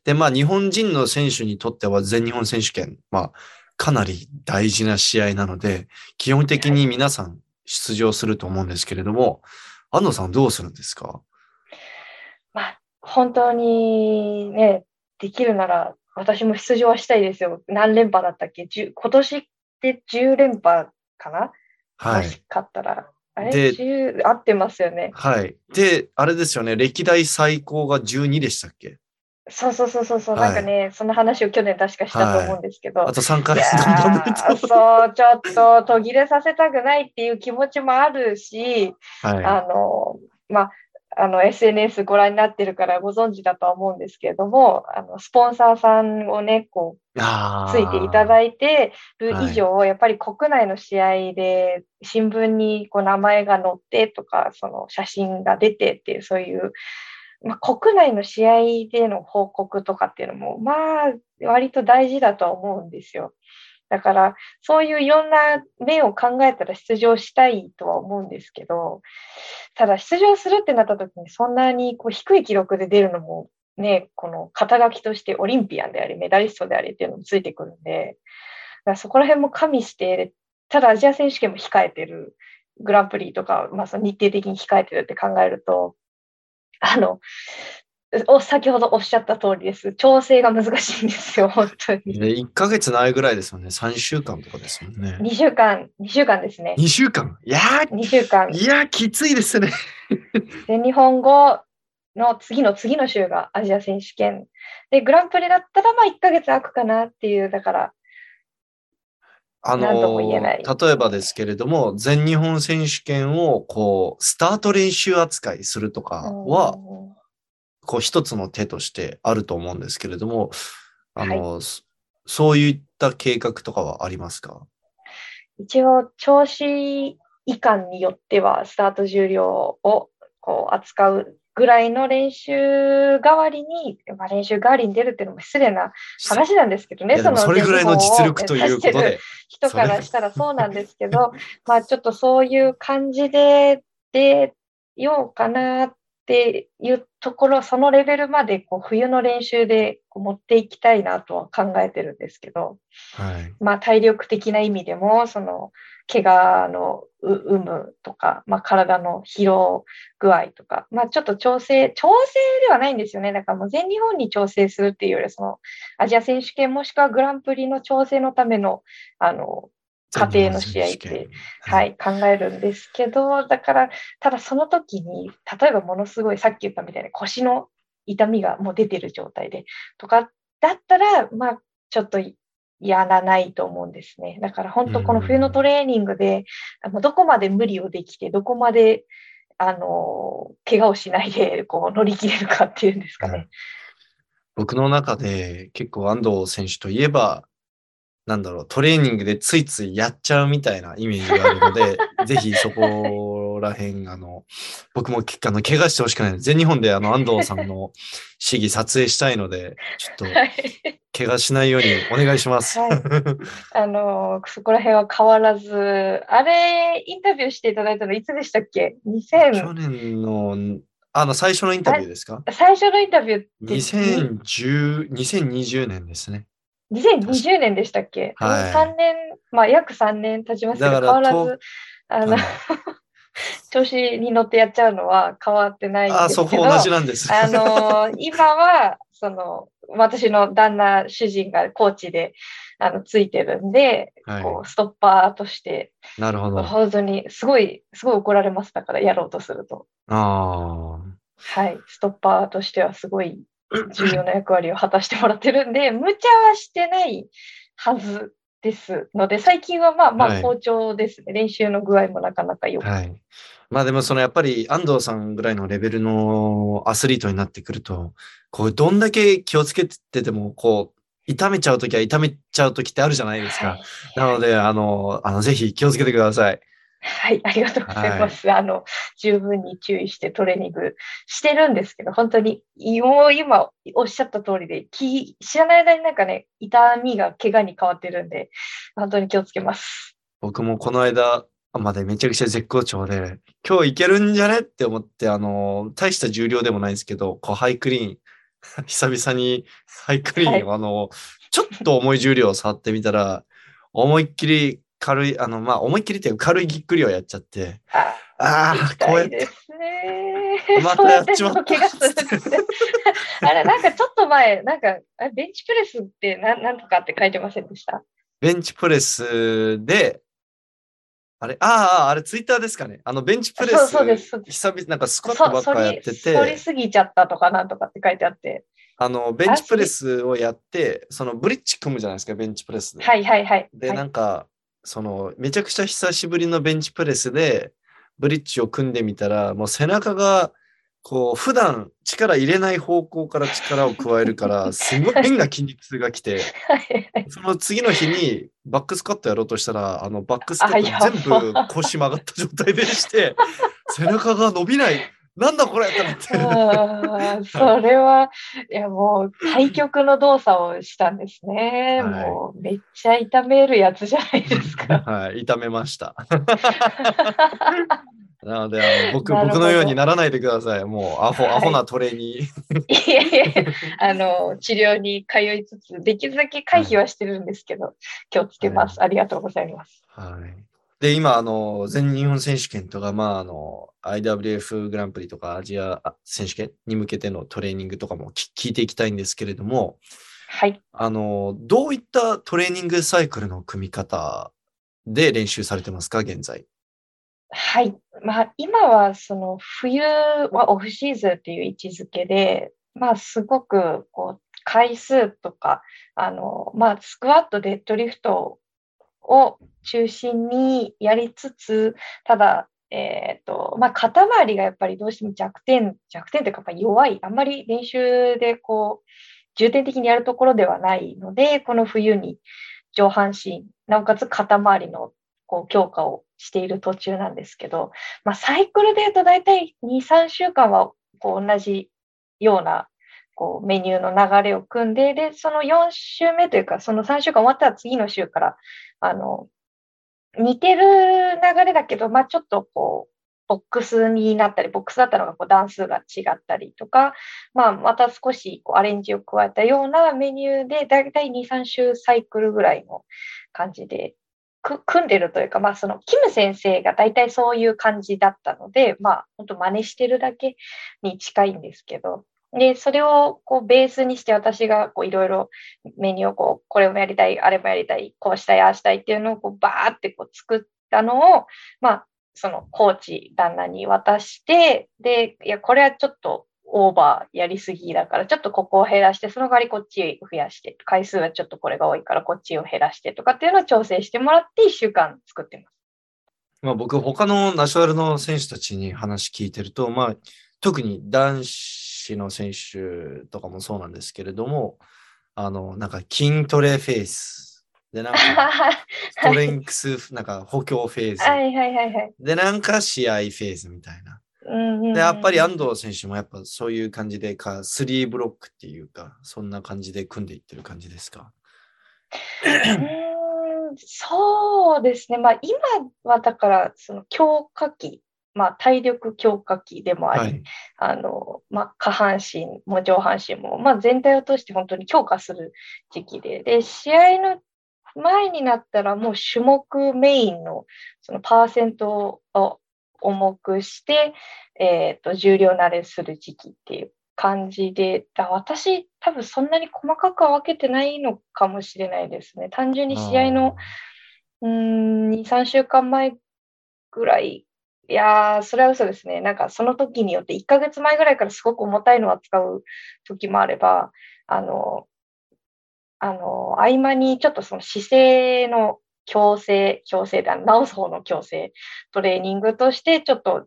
で、まあ、日本人の選手にとっては全日本選手権、まあ、かなり大事な試合なので、基本的に皆さん出場すると思うんですけれども、安藤さんどうするんですか？まあ、本当にね、できるなら私も出場はしたいですよ。何連覇だったっけ？今年でじゅうれんぱかな？はい。勝ったら。あれで、合ってますよね。はい。で、あれですよね、歴代最高がじゅうにでしたっけ？そうそうそうそう、はい、なんかね、その話を去年確かしたと思うんですけど、はい、あとさんかいそう、ちょっと途切れさせたくないっていう気持ちもあるし、はい、あの、まあ、あの、エスエヌエス ご覧になってるからご存知だとは思うんですけれども、あの、スポンサーさんをね、こう、ついていただいてる以上、はい、やっぱり国内の試合で新聞にこう名前が載ってとか、その写真が出てっていう、そういう、まあ、国内の試合での報告とかっていうのも、まあ、割と大事だとは思うんですよ。だから、そういういろんな面を考えたら出場したいとは思うんですけど、ただ出場するってなった時に、そんなにこう低い記録で出るのも、ね、この肩書きとしてオリンピアンであり、メダリストでありっていうのもついてくるんで、だからそこら辺も加味して、ただアジア選手権も控えてる、グランプリとか、まあ、その日程的に控えてるって考えると、あの、先ほどおっしゃった通りです。調整が難しいんですよ、本当に。いっかげつないぐらいですよね。さんしゅうかんとかですよね。にしゅうかん、にしゅうかんですね。にしゅうかんいやー、にしゅうかん。いやー、きついですね。全日本語の次の次の週がアジア選手権。で、グランプリだったら、まあいっかげつ空くかなっていう、だから、あの、例えばですけれども、全日本選手権をこう、スタート練習扱いするとかは、こう一つの手としてあると思うんですけれども、あの、はい、そういった計画とかはありますか？一応、調子いかんによっては、スタート重量をこう扱うぐらいの練習代わりに、まあ、練習代わりに出るっていうのも失礼な話なんですけどね。そのそれぐらいの実力ということで。人からしたらそうなんですけど、まあちょっとそういう感じで出ようかなっていうところ、そのレベルまでこう冬の練習で持っていきたいなとは考えてるんですけど、はい、まあ体力的な意味でも、その怪我の有無とか、まあ、体の疲労具合とか、まあ、ちょっと調整、調整ではないんですよね。だからもう全日本に調整するっていうよりは、そのアジア選手権もしくはグランプリの調整のための、あの、家庭の試合って、はい、考えるんですけど、だから、ただその時に、例えばものすごい、さっき言ったみたいな腰の痛みがもう出てる状態で、とかだったら、まあ、ちょっと、やらないと思うんですね。だから本当この冬のトレーニングで、うん、どこまで無理をできて、どこまで、あの、怪我をしないで、こう乗り切れるかっていうんですかね、うん。僕の中で結構安藤選手といえば、なんだろう、トレーニングでついついやっちゃうみたいなイメージがあるので、ぜひそこら辺、あの、僕もあの怪我してほしくないので、全日本であの安藤さんの試技撮影したいので、ちょっと、はい、怪我しないようにお願いします。はい、あの、そこら辺は変わらず、あれ、インタビューしていただいたのいつでしたっけ？にせん去年の、あの、最初のインタビューですか？最初のインタビューって。にせんじゅう、にせんにじゅうねんですね。にせんにじゅうねんでしたっけ？はい、さんねん、まあ約さんねん経ちますけど、変わらず、あの、調子に乗ってやっちゃうのは変わってないんですけど。あ、そこ同じなんです。あの、今は、その、私の旦那、主人がコーチで、あの、ついてるんで、はい、こう、ストッパーとして、なるほど。本当に、すごい、すごい怒られます。だから、やろうとすると。ああ。はい。ストッパーとしては、すごい、重要な役割を果たしてもらってるんで、無茶はしてないはずですので、最近はまあまあ好調ですね、はい、練習の具合もなかなかよく、はい、まあでもそのやっぱり安藤さんぐらいのレベルのアスリートになってくると、こうどんだけ気をつけててもこう痛めちゃうときは痛めちゃうときってあるじゃないですか。はい、なので、あの、あの、ぜひ気をつけてください。はい、ありがとうございます、はい。あの、十分に注意してトレーニングしてるんですけど、本当に、もう今おっしゃった通りで、き知らない間になんかね、痛みが怪我に変わってるんで、本当に気をつけます。僕もこの間までめちゃくちゃ絶好調で、今日いけるんじゃねって思って、あの、大した重量でもないんですけど、こうハイクリーン、久々にハイクリーン、はい、あの、ちょっと重い重量を触ってみたら、思いっきり、軽い、あの、まあ、思いっきりっていうか軽いぎっくりをやっちゃって、ああ、こうやって。またやっちまった。あれ、なんかちょっと前、なんか、ベンチプレスって何、何とかって書いてませんでした？ベンチプレスで、あれ、ああ、あれ、ツイッターですかね。あの、ベンチプレス、そうそうです、そうです。久々、なんかスクワットばっかやってて。反りすぎちゃったとかなんとかって書いてあって。あの、ベンチプレスをやって、そのブリッジ組むじゃないですか、ベンチプレスで。はいはいはい。で、なんか、はいそのめちゃくちゃ久しぶりのベンチプレスでブリッジを組んでみたらもう背中がこう普段力入れない方向から力を加えるからすごい変な筋肉痛がきてその次の日にバックスクワットやろうとしたらあのバックスクワット全部腰曲がった状態でして背中が伸びないなんだこれってなってそれはいやもう対極の動作をしたんですね、はい、もうめっちゃ痛めるやつじゃないですかはい痛めましたなのであの 僕, 僕のようにならないでくださいもうアホ、はい、アホなトレにいやいやあの治療に通いつつできるだけ回避はしてるんですけど、はい、気をつけます、はい、ありがとうございます、はいで今あの全日本選手権とか、まあ、あの アイダブリューエフ グランプリとかアジア選手権に向けてのトレーニングとかも聞いていきたいんですけれども、はい、あのどういったトレーニングサイクルの組み方で練習されてますか現在はい、まあ、今はその冬はオフシーズンっていう位置づけで、まあ、すごくこう回数とかあの、まあ、スクワットデッドリフトを中心にやりつつ、ただ、えーとまあ、肩周りがやっぱりどうしても弱点、弱点というか弱い、あんまり練習でこう重点的にやるところではないので、この冬に上半身、なおかつ肩周りのこう強化をしている途中なんですけど、まあ、サイクルでいうと大体にさんしゅうかんはこう同じようなこうメニューの流れを組んで、で、そのよんしゅうめというか、そのさんしゅうかん終わったら次の週から、あの、似てる流れだけど、まあ、ちょっとこう、ボックスになったり、ボックスだったのがこう段数が違ったりとか、まあ、また少しこうアレンジを加えたようなメニューで、だいたいにさんしゅうサイクルぐらいの感じで、く組んでるというか、まあ、その、キム先生がだいたいそういう感じだったので、まあ、ほんと真似してるだけに近いんですけど、で、それをこうベースにして私がいろいろメニューをこう、これもやりたい、あれもやりたい、こうしたい、ああしたいっていうのをこうバーってこう作ったのを、まあ、そのコーチ、旦那に渡して、で、いや、これはちょっとオーバーやりすぎだから、ちょっとここを減らして、その代わりこっちを増やして、回数はちょっとこれが多いからこっちを減らしてとかっていうのを調整してもらっていっしゅうかん作ってます。まあ、僕、他のナショナルの選手たちに話聞いてると、まあ、特に男子、の選手とかもそうなんですけれども、あのなんか筋トレフェースでなんかストレンクス、はい、なんか補強フェース、はいはいはいはい、でなんか試合フェースみたいな、うんうんうん、でやっぱり安藤選手もやっぱそういう感じでかスリーブロックっていうかそんな感じで組んでいってる感じですか？うんそうですね、まあ、今はだからその強化期まあ、体力強化期でもあり、はいあのまあ、下半身も上半身も、まあ、全体を通して本当に強化する時期で、で試合の前になったらもう種目メインの、そのパーセントを重くして、えーと、重量慣れする時期っていう感じで、だ私多分そんなに細かくは分けてないのかもしれないですね。単純に試合のうーん にさんしゅうかんまえぐらい、いやー、それは嘘ですね。なんかその時によっていっかげつまえぐらいからすごく重たいのを扱う時もあれば、あの、あの、合間にちょっとその姿勢の矯正、矯正だ、直す方の矯正、トレーニングとしてちょっと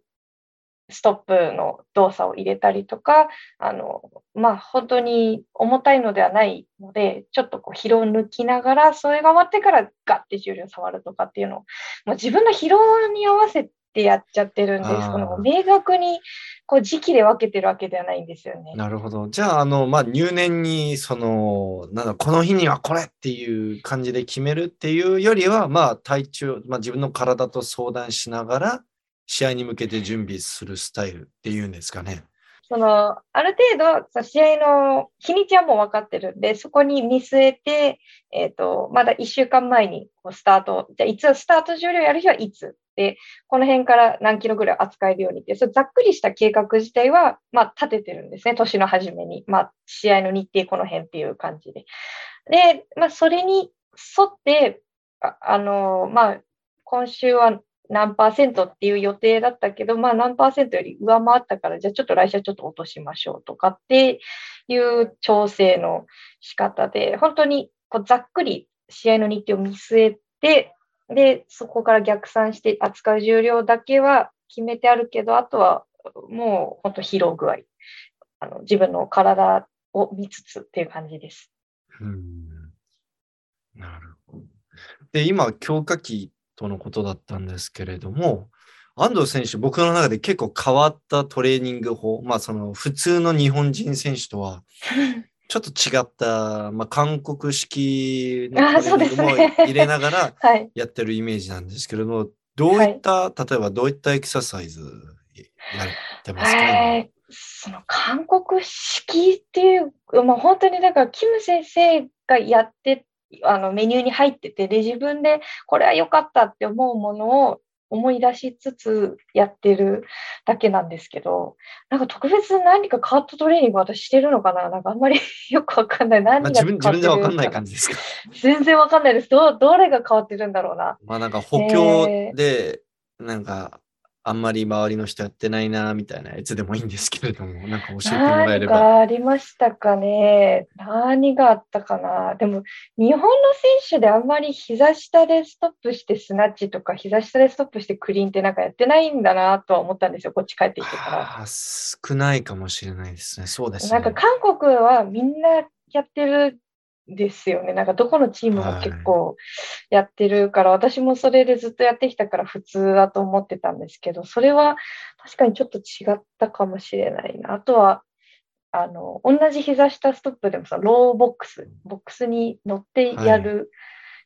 ストップの動作を入れたりとか、あの、まあ、本当に重たいのではないので、ちょっとこう疲労を抜きながら、それが終わってからガッて重量触るとかっていうのを、もう自分の疲労に合わせてやっちゃってるんです。この明確にこう時期で分けてるわけではないんですよね。なるほど。じゃあ、あの、まあ、入念に、その、なんだ、この日にはこれっていう感じで決めるっていうよりは、まあ、体調、まあ、自分の体と相談しながら、試合に向けて準備するスタイルっていうんですかね。そのある程度試合の日にちはもう分かってるんで、そこに見据えて、えーと、まだいっしゅうかんまえにこうスタート、じゃあいつスタート重量やる日はいつで、この辺から何キロぐらい扱えるようにって、それざっくりした計画自体は、まあ、立ててるんですね。年の初めに、まあ、試合の日程この辺っていう感じで。で、まあ、それに沿って、あ、あの、まあ、今週は何パーセントっていう予定だったけど、まあ何パーセントより上回ったから、じゃあちょっと来週はちょっと落としましょうとかっていう調整の仕方で、本当にこうざっくり試合の日程を見据えて、で、そこから逆算して扱う重量だけは決めてあるけど、あとはもう本当疲労具合、あの、自分の体を見つつっていう感じです。うん。なるほど。で、今、強化期とのことだったんですけれども、安藤選手、僕の中で結構変わったトレーニング法、まあその普通の日本人選手とはちょっと違った、まあ、韓国式のトレーニングも入れながらやってるイメージなんですけれども、はい、どういった、例えばどういったエクササイズやってますかね。その韓国式っていう、まあ、本当にだからキム先生がやってて、あのメニューに入ってて、で自分でこれは良かったって思うものを思い出しつつやってるだけなんですけど、なんか特別何か変わったトレーニング私してるのかな、なんかあんまりよくわかんない。何が変わってるのか、まあ、自分、自分でわかんない感じですか。全然わかんないです。ど、どれが変わってるんだろうな。まあなんか補強で、えー、なんかあんまり周りの人やってないなみたいなやつでもいいんですけれども、なんか教えてもらえれば。何がありましたかね。何があったかな。でも日本の選手であんまり膝下でストップしてスナッチとか膝下でストップしてクリーンってなんかやってないんだなとは思ったんですよ、こっち帰ってきてから。少ないかもしれないですね。そうですね。なんか韓国はみんなやってるですよね。なんかどこのチームも結構やってるから、はい、私もそれでずっとやってきたから普通だと思ってたんですけど、それは確かにちょっと違ったかもしれないな。あとはあの同じ膝下ストップでもそのローボックスボックスに乗ってやる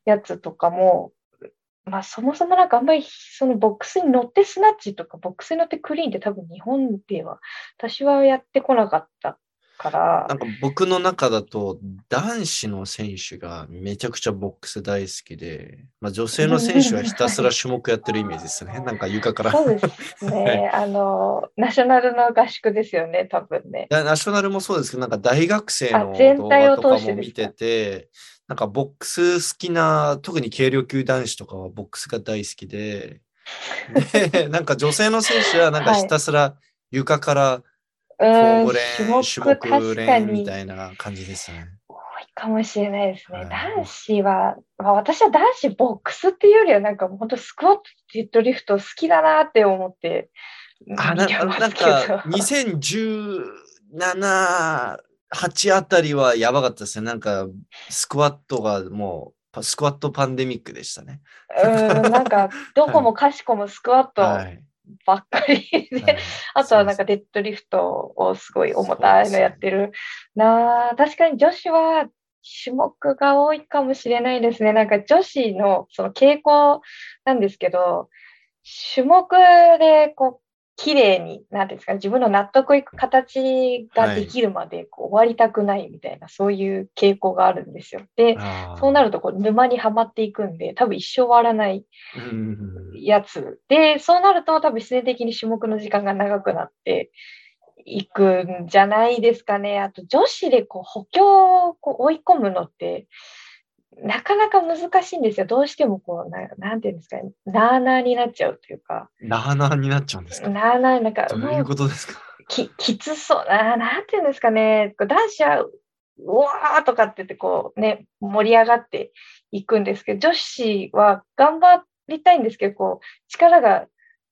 やつとかも、はい、まあそもそもなんかあんまりそのボックスに乗ってスナッチとかボックスに乗ってクリーンって多分日本では私はやってこなかったから、なんか僕の中だと男子の選手がめちゃくちゃボックス大好きで、まあ、女性の選手はひたすら種目やってるイメージですね。なんか床から。そうですね。あのナショナルの合宿ですよね、多分ね。ナショナルもそうですけど、なんか大学生の動画とかも見てて、なんかボックス好きな、特に軽量級男子とかはボックスが大好きで、でなんか女性の選手はなんかひたすら床から、はい、フォーム練、種目練みたいな感じですね。多いかもしれないですね。はい、男子は、まあ、私は男子ボックスっていうよりは、なんか本当スクワット、デッドリフト好きだなって思って。あ、な、なんかにせんじゅうなな、はちあたりはやばかったですね。なんかスクワットがもう、スクワットパンデミックでしたね。うん、なんかどこもかしこもスクワット。はい、ばっかりで、はい、あとはなんかデッドリフトをすごい重たいのやってるな。確かに女子は種目が多いかもしれないですね。なんか女子のその傾向なんですけど、種目でこう綺麗に、なんていうんですか、自分の納得いく形ができるまでこう終わりたくないみたいな、はい、そういう傾向があるんですよ。で、そうなるとこう沼にはまっていくんで、多分一生終わらないやつ。で、そうなると多分必然的に種目の時間が長くなっていくんじゃないですかね。あと女子でこう補強をこう追い込むのって、なかなか難しいんですよ。どうしてもこう、な、なんていうんですかね、なーなーになっちゃうというか。なーなーになっちゃうんですか。なーなー、なんか、どういうことですか。き、きつそう。なー、なんていうんですかね。男子は、うわーとかって言って、こうね、盛り上がっていくんですけど、女子は頑張りたいんですけど、こう、力が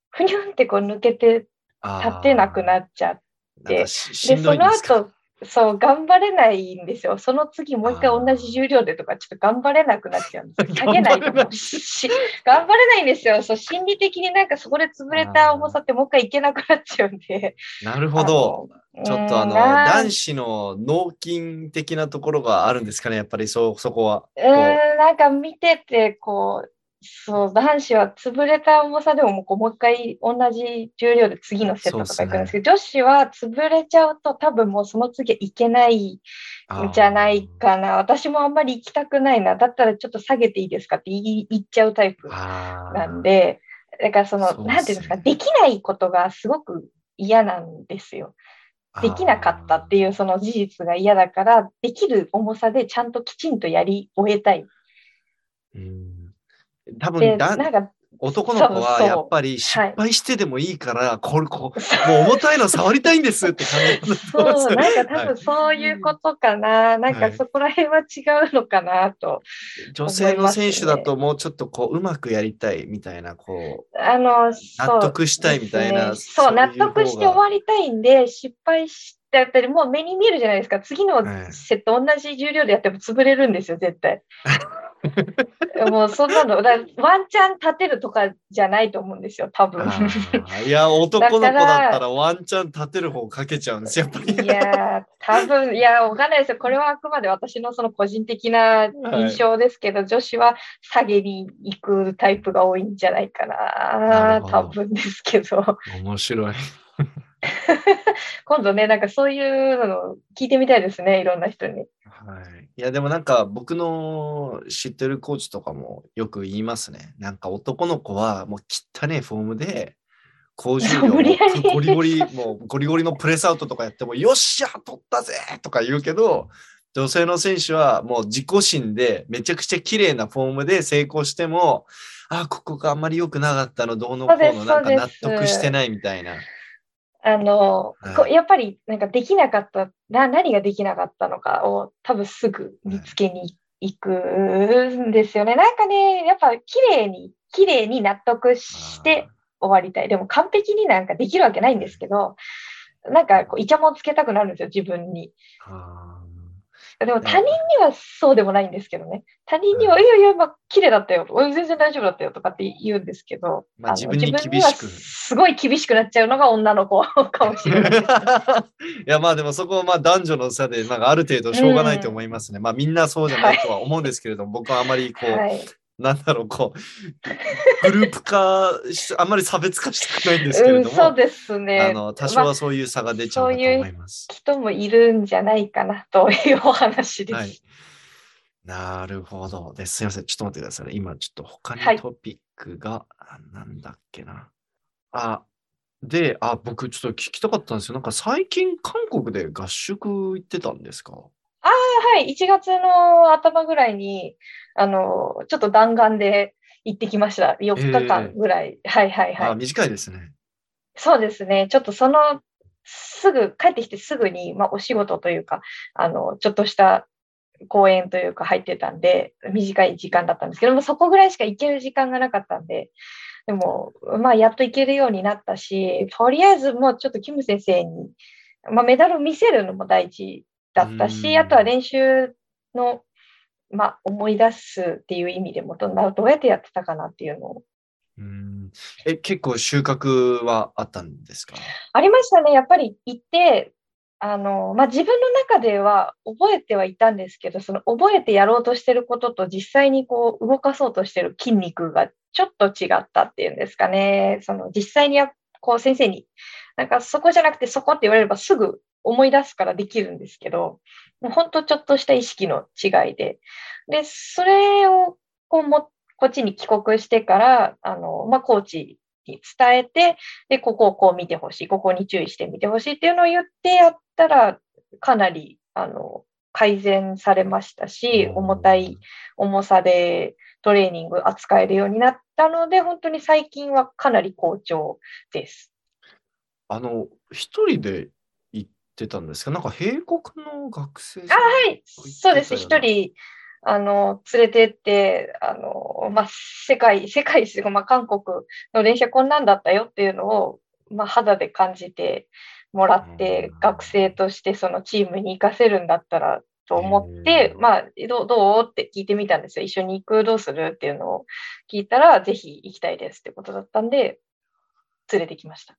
ふにゅんってこう抜けて立てなくなっちゃって、でその後そう頑張れないんですよ。その次もう一回同じ重量でとかちょっと頑張れなくなっちゃうんです。下げないと思うし頑張れないんですよ。そう心理的になんかそこで潰れた重さってもう一回いけなくなっちゃうんで。なるほど。ちょっとあの男子の脳筋的なところがあるんですかね、やっぱりそそこは。うーんなんか見ててこう。そう男子は潰れた重さでももう一回同じ重量で次のセットとかいくんですけど、そうですね、女子は潰れちゃうと多分もうその次はいけないんじゃないかな。私もあんまり行きたくないな、だったらちょっと下げていいですかって言っちゃうタイプなんで、だからそのそうですね、なんていうんですか、できないことがすごく嫌なんですよ。できなかったっていうその事実が嫌だから、できる重さでちゃんときちんとやり終えたい。うん、多分だなんか男の子はやっぱり失敗してでもいいから、はい、これこもう重たいの触りたいんですって感じそうなんか多分そういうことかな、はい、なんかそこら辺は違うのかなと、はい、女性の選手だともうちょっとこううまくやりたいみたいな、こうあの納得したいみたいな、そう、そう納得して終わりたいんで、失敗してだったりもう目に見えるじゃないですか、次のセット同じ重量でやっても潰れるんですよ絶対もうそんなのだワンチャン立てるとかじゃないと思うんですよ多分いや男の子だったらワンチャン立てる方かけちゃうんですやっぱりいや多分いやわかんないですよ、これはあくまで私のその個人的な印象ですけど、はい、女子は下げに行くタイプが多いんじゃないかな多分ですけど、面白い今度ね、なんかそういうの聞いてみたいですね、いろんな人に。はい。いや、でもなんか僕の知ってるコーチとかもよく言いますね。なんか男の子はもう汚いフォームで、高重量、ゴリゴリ、もうゴリゴリのプレスアウトとかやっても、よっしゃ、取ったぜとか言うけど、女性の選手はもう自己心でめちゃくちゃ綺麗なフォームで成功しても、あ、ここがあんまり良くなかったの、どうのこうの、なんか納得してないみたいな。あのはい、やっぱりなんかできなかったな、何ができなかったのかを多分すぐ見つけに行くんですよね、はい、なんかねやっぱ綺麗に綺麗に納得して終わりたい、でも完璧になんかできるわけないんですけど、なんかこうイチャモンつけたくなるんですよ自分に。あでも他人にはそうでもないんですけどね、他人には、うん、いやいや、まあ、綺麗だったよ、全然大丈夫だったよとかって言うんですけど、まあ、自分に厳しく、すごい厳しくなっちゃうのが女の子かもしれない。いや、まあでもそこはまあ男女の差で、なんかある程度しょうがないと思いますね。うん、まあみんなそうじゃないとは思うんですけれども、はい、僕はあまりこう、はい、なんだろう、こう、グループ化、あんまり差別化したくないんですけれども、うん、そうですね。あの、多少はそういう差が出ちゃうと思います、まあ。そういう人もいるんじゃないかなというお話です。はい、なるほどです。すみません、ちょっと待ってくださいね。今、ちょっと他にトピックが、はい、なんだっけな。あ、で、あ、僕、ちょっと聞きたかったんですよ。なんか最近、韓国で合宿行ってたんですか？ああ、はい、いちがつの頭ぐらいに、あの、ちょっと弾丸で行ってきました。よっかかんぐらい。えー、はいはいはい。あ、短いですね。そうですね。ちょっとその、すぐ、帰ってきてすぐに、まあ、お仕事というか、あの、ちょっとした公演というか入ってたんで、短い時間だったんですけども、そこぐらいしか行ける時間がなかったんで、でも、まあ、やっと行けるようになったし、とりあえずもうちょっとキム先生に、まあ、メダルを見せるのも大事だったし、あとは練習の、まあ、思い出すっていう意味でもどうやってやってたかなっていうのを。うーん、え、結構収穫はあったんですか？ありましたね。やっぱり行って、あの、まあ、自分の中では覚えてはいたんですけど、その覚えてやろうとしてることと実際にこう動かそうとしてる筋肉がちょっと違ったっていうんですかね。その実際にやこう先生になんかそこじゃなくてそこって言われればすぐ思い出すからできるんですけど、ほんとちょっとした意識の違いで、でそれをこうもこっちに帰国してからあの、まあ、コーチに伝えて、でここをこう見てほしい、ここに注意して見てほしいっていうのを言ってやったらかなりあの改善されましたし、重たい重さでトレーニング扱えるようになったので、本当に最近はかなり好調です。あの一人で出たんですか？なんか閉国の学生さん。あ、はい、そうです。一人あの連れてってあの、まあ、世界世界、まあ、韓国の練習はこんなんだったよっていうのをまあ、肌で感じてもらって、学生としてそのチームに活かせるんだったらと思って、まあ、どう、どうって聞いてみたんですよ。一緒に行く、どうするっていうのを聞いたら、ぜひ行きたいですってことだったんで、連れてきました。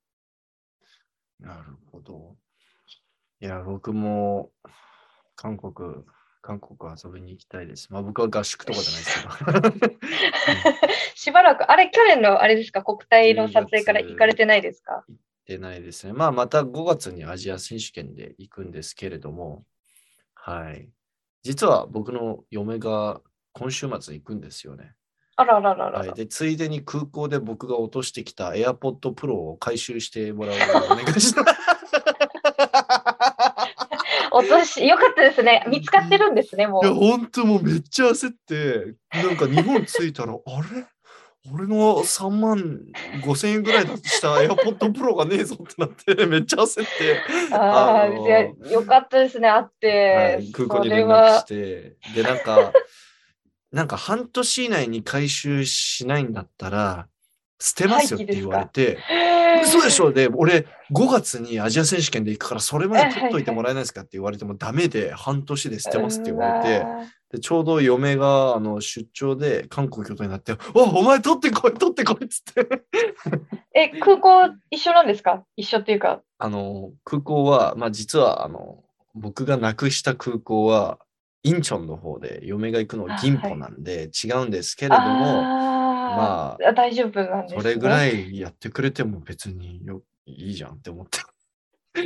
なるほど。いや、僕も韓国、韓国遊びに行きたいです。まあ僕は合宿とかじゃないですけど。しばらく、あれ、去年のあれですか、国体の撮影から行かれてないですか？行ってないですね。まあまたごがつにアジア選手権で行くんですけれども、はい。実は僕の嫁が今週末行くんですよね。あらららら、はい。で、ついでに空港で僕が落としてきた AirPod Pro を回収してもらうようお願いした。落とし、よかったですね。見つかってるんですね、もう。いや、本当もうめっちゃ焦って、なんか日本着いたら、あれ俺のさんまんごせんえんぐらいした AirPod Pro がねえぞってなって、めっちゃ焦って。ああ、よかったですね、あって、はい。空港に連絡して。で、なんか、なんか半年以内に回収しないんだったら、捨てますよって言われて、そうでしょうね。俺ごがつにアジア選手権で行くからそれまで取っといてもらえないですかって言われてもダメで半年で捨てますって言われて、でちょうど嫁があの出張で韓国拠点になって、おお前取ってこい取ってこいっつってえ空港一緒なんですか？一緒っていうかあの空港はまあ実はあの僕がなくした空港はインチョンの方で嫁が行くの銀歩なんで違うんですけれども。はいまあ、大丈夫なんですね。それぐらいやってくれても別によいいじゃんって思ってイ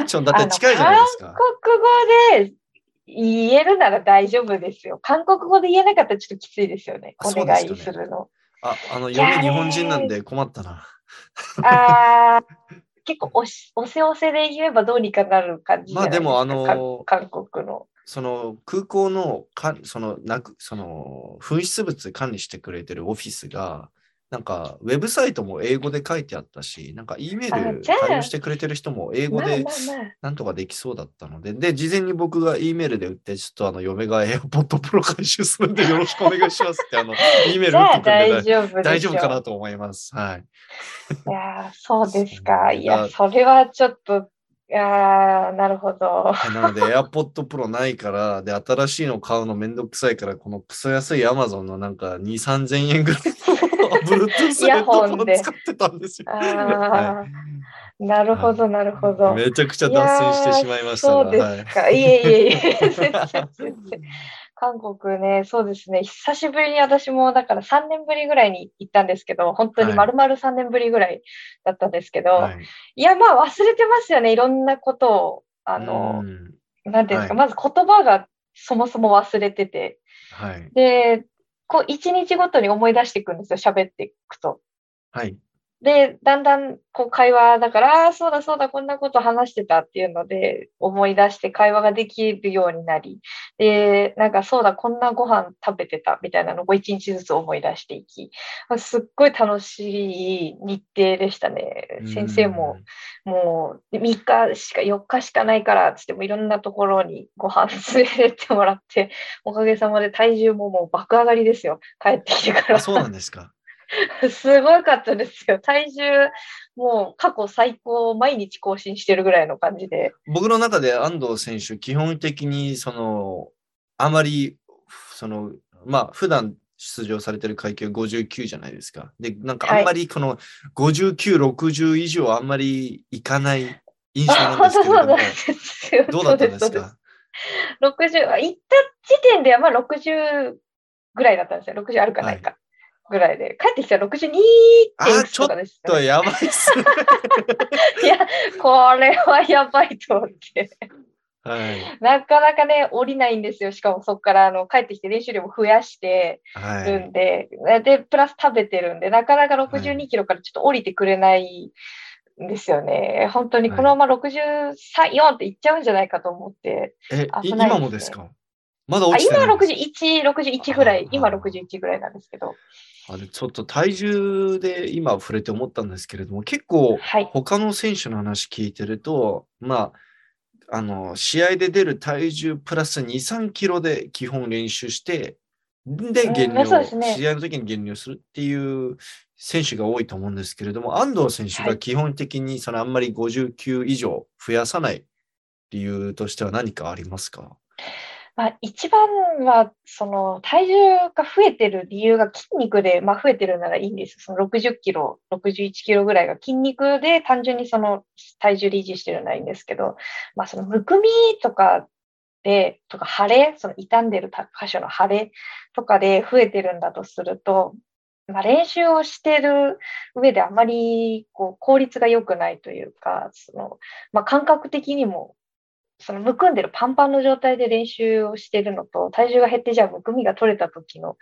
ンチョンだって近いじゃないですか。韓国語で言えるなら大丈夫ですよ。韓国語で言えなかったらちょっときついですよね。お願いするの。あ、あの嫁日本人なんで困ったな。あ結構おし、おせおせで言えばどうにかなる感じじゃないですか。まあでもあの韓国の。その空港のかそのなくその紛失物管理してくれてるオフィスがなんかウェブサイトも英語で書いてあったし、なんか E メール対応してくれてる人も英語でなんとかできそうだったので、で事前に僕が E メールで打ってちょっとあの嫁が AirPod Pro 回収するんでよろしくお願いしますってあの E メール打ってくれて大丈夫かなと思います。はい。いやそうですか。いやそれはちょっと。いやなるほど。なので AirPod Pro ないからで新しいの買うのめんどくさいからこのクソ安い Amazon のなんか にせんさんぜんえんぐらいの Bluetooth イヤホンで使ってたんですよ。はい、なるほどなるほど。めちゃくちゃ脱線してしまいましたが。そうですか。はい、いえいえいえ。韓国ね、そうですね。久しぶりに私もだからさんねんぶりぐらいに行ったんですけど、本当に丸々さんねんぶりぐらいだったんですけど、はい、いやまあ忘れてますよね。いろんなことをあの、うん、なんていうんですか、はい、まず言葉がそもそも忘れてて、はい、でこう一日ごとに思い出していくんですよ。喋っていくと、はい、でだんだんこう会話だからあそうだそうだこんなこと話してたっていうので思い出して会話ができるようになり。で、なんかそうだ、こんなご飯食べてたみたいなのを一日ずつ思い出していき、すっごい楽しい日程でしたね。先生も、もうみっかしか、よっかしかないから、つってもいろんなところにご飯連れてもらって、おかげさまで体重ももう爆上がりですよ。帰ってきてから。そうなんですか。すごかったですよ。体重、もう過去最高、毎日更新してるぐらいの感じで。僕の中で安藤選手、基本的に、その、あまり、その、まあ、普段出場されてる階級ごじゅうきゅうじゃないですか。で、なんかあんまり、このごじゅうきゅう、ろくじゅう以上、あんまりいかない印象なんですけど、はい、どうだったんですか？ろくじゅう、行った時点では、まあ、ろくじゅうぐらいだったんですよ。ろくじゅうあるかないか。はいぐらいで帰ってきたらろくじゅうにとかでした、ね。あ、ちょっとやばいっすね。いや、これはやばいと思って。はい、なかなかね、降りないんですよ。しかもそこからあの帰ってきて練習量も増やしてるんで、はい、で、プラス食べてるんで、なかなかろくじゅうにキロからちょっと降りてくれないんですよね。はい、本当にこのままろくじゅうさん、よんっていっちゃうんじゃないかと思って。え、今もですか？まだ落ちてないです。今ろくじゅういち、ろくじゅういちぐらい、今ろくじゅういちぐらいなんですけど。あれちょっと体重で今触れて思ったんですけれども、結構他の選手の話聞いてると、はい、まあ、あの、試合で出る体重プラスに、さんキロで基本練習して、で減量、うんね、試合の時に減量するっていう選手が多いと思うんですけれども、安藤選手が基本的にそのあんまりごじゅうきゅう以上増やさない理由としては何かありますか？まあ、一番はその体重が増えてる理由が筋肉で、まあ、増えてるならいいんです。そのろくじゅっキロ、ろくじゅういちキロぐらいが筋肉で単純にその体重で維持してるならいいんですけど、まあ、そのむくみとかでとか腫れ、その傷んでる箇所の腫れとかで増えてるんだとすると、まあ、練習をしてる上であまりこう効率が良くないというか、そのまあ、感覚的にもそのむくんでるパンパンの状態で練習をしているのと、体重が減ってじゃあむくみが取れた時の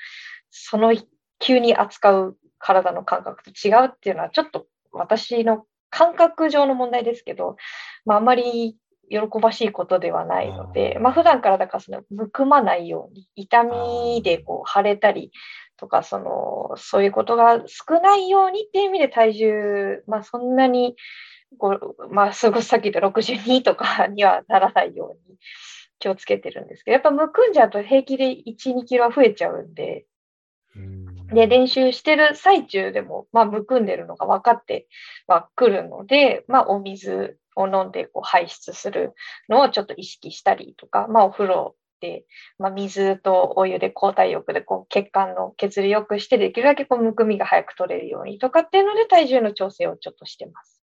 その急に扱う体の感覚と違うっていうのはちょっと私の感覚上の問題ですけど、まあ、あまり喜ばしいことではないので、まあ、普段からだからそのむくまないように痛みでこう腫れたりとか そのそういうことが少ないようにっていう意味で体重、まあ、そんなにこうまあ、すごいさっき言ったろくじゅうにとかにはならないように気をつけてるんですけど、やっぱむくんじゃうと平気でいち、にキロは増えちゃうんで、で練習してる最中でも、まあ、むくんでるのが分かってはくるので、まあ、お水を飲んでこう排出するのをちょっと意識したりとか、まあ、お風呂で、まあ、水とお湯で交代浴でこう血管の血流良くして、できるだけこうむくみが早く取れるようにとかっていうので体重の調整をちょっとしてます。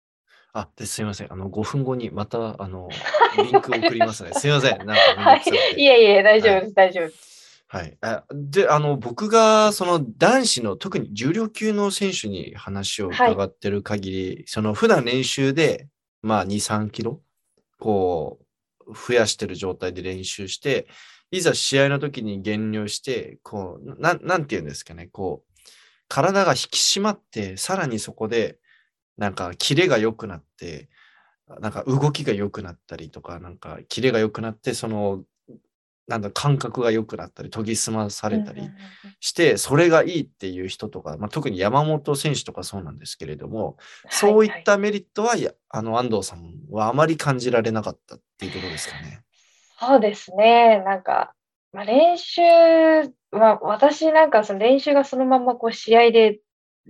あ、ですいません。あのごふんごにまたあのリンクを送りますね。すいません。なんかはい、いえいえ大丈夫です、はい、大丈夫です。はい。あであの僕がその男子の特に重量級の選手に話を伺ってる限り、はい、その普段練習でまあに、さんキロこう増やしてる状態で練習して、いざ試合の時に減量してこうななんていうんですかね、こう体が引き締まってさらにそこでなんかキレが良くなって、なんか動きが良くなったりとか、なんかキレが良くなって、そのなんだ感覚が良くなったり、研ぎ澄まされたりして、それがいいっていう人とか、まあ、特に山本選手とかそうなんですけれども、そういったメリットは、はいはい、あの安藤さんはあまり感じられなかったっていうところですかね。そうですね。なんか、まあ、練習は私なんかその練習がそのままこう試合で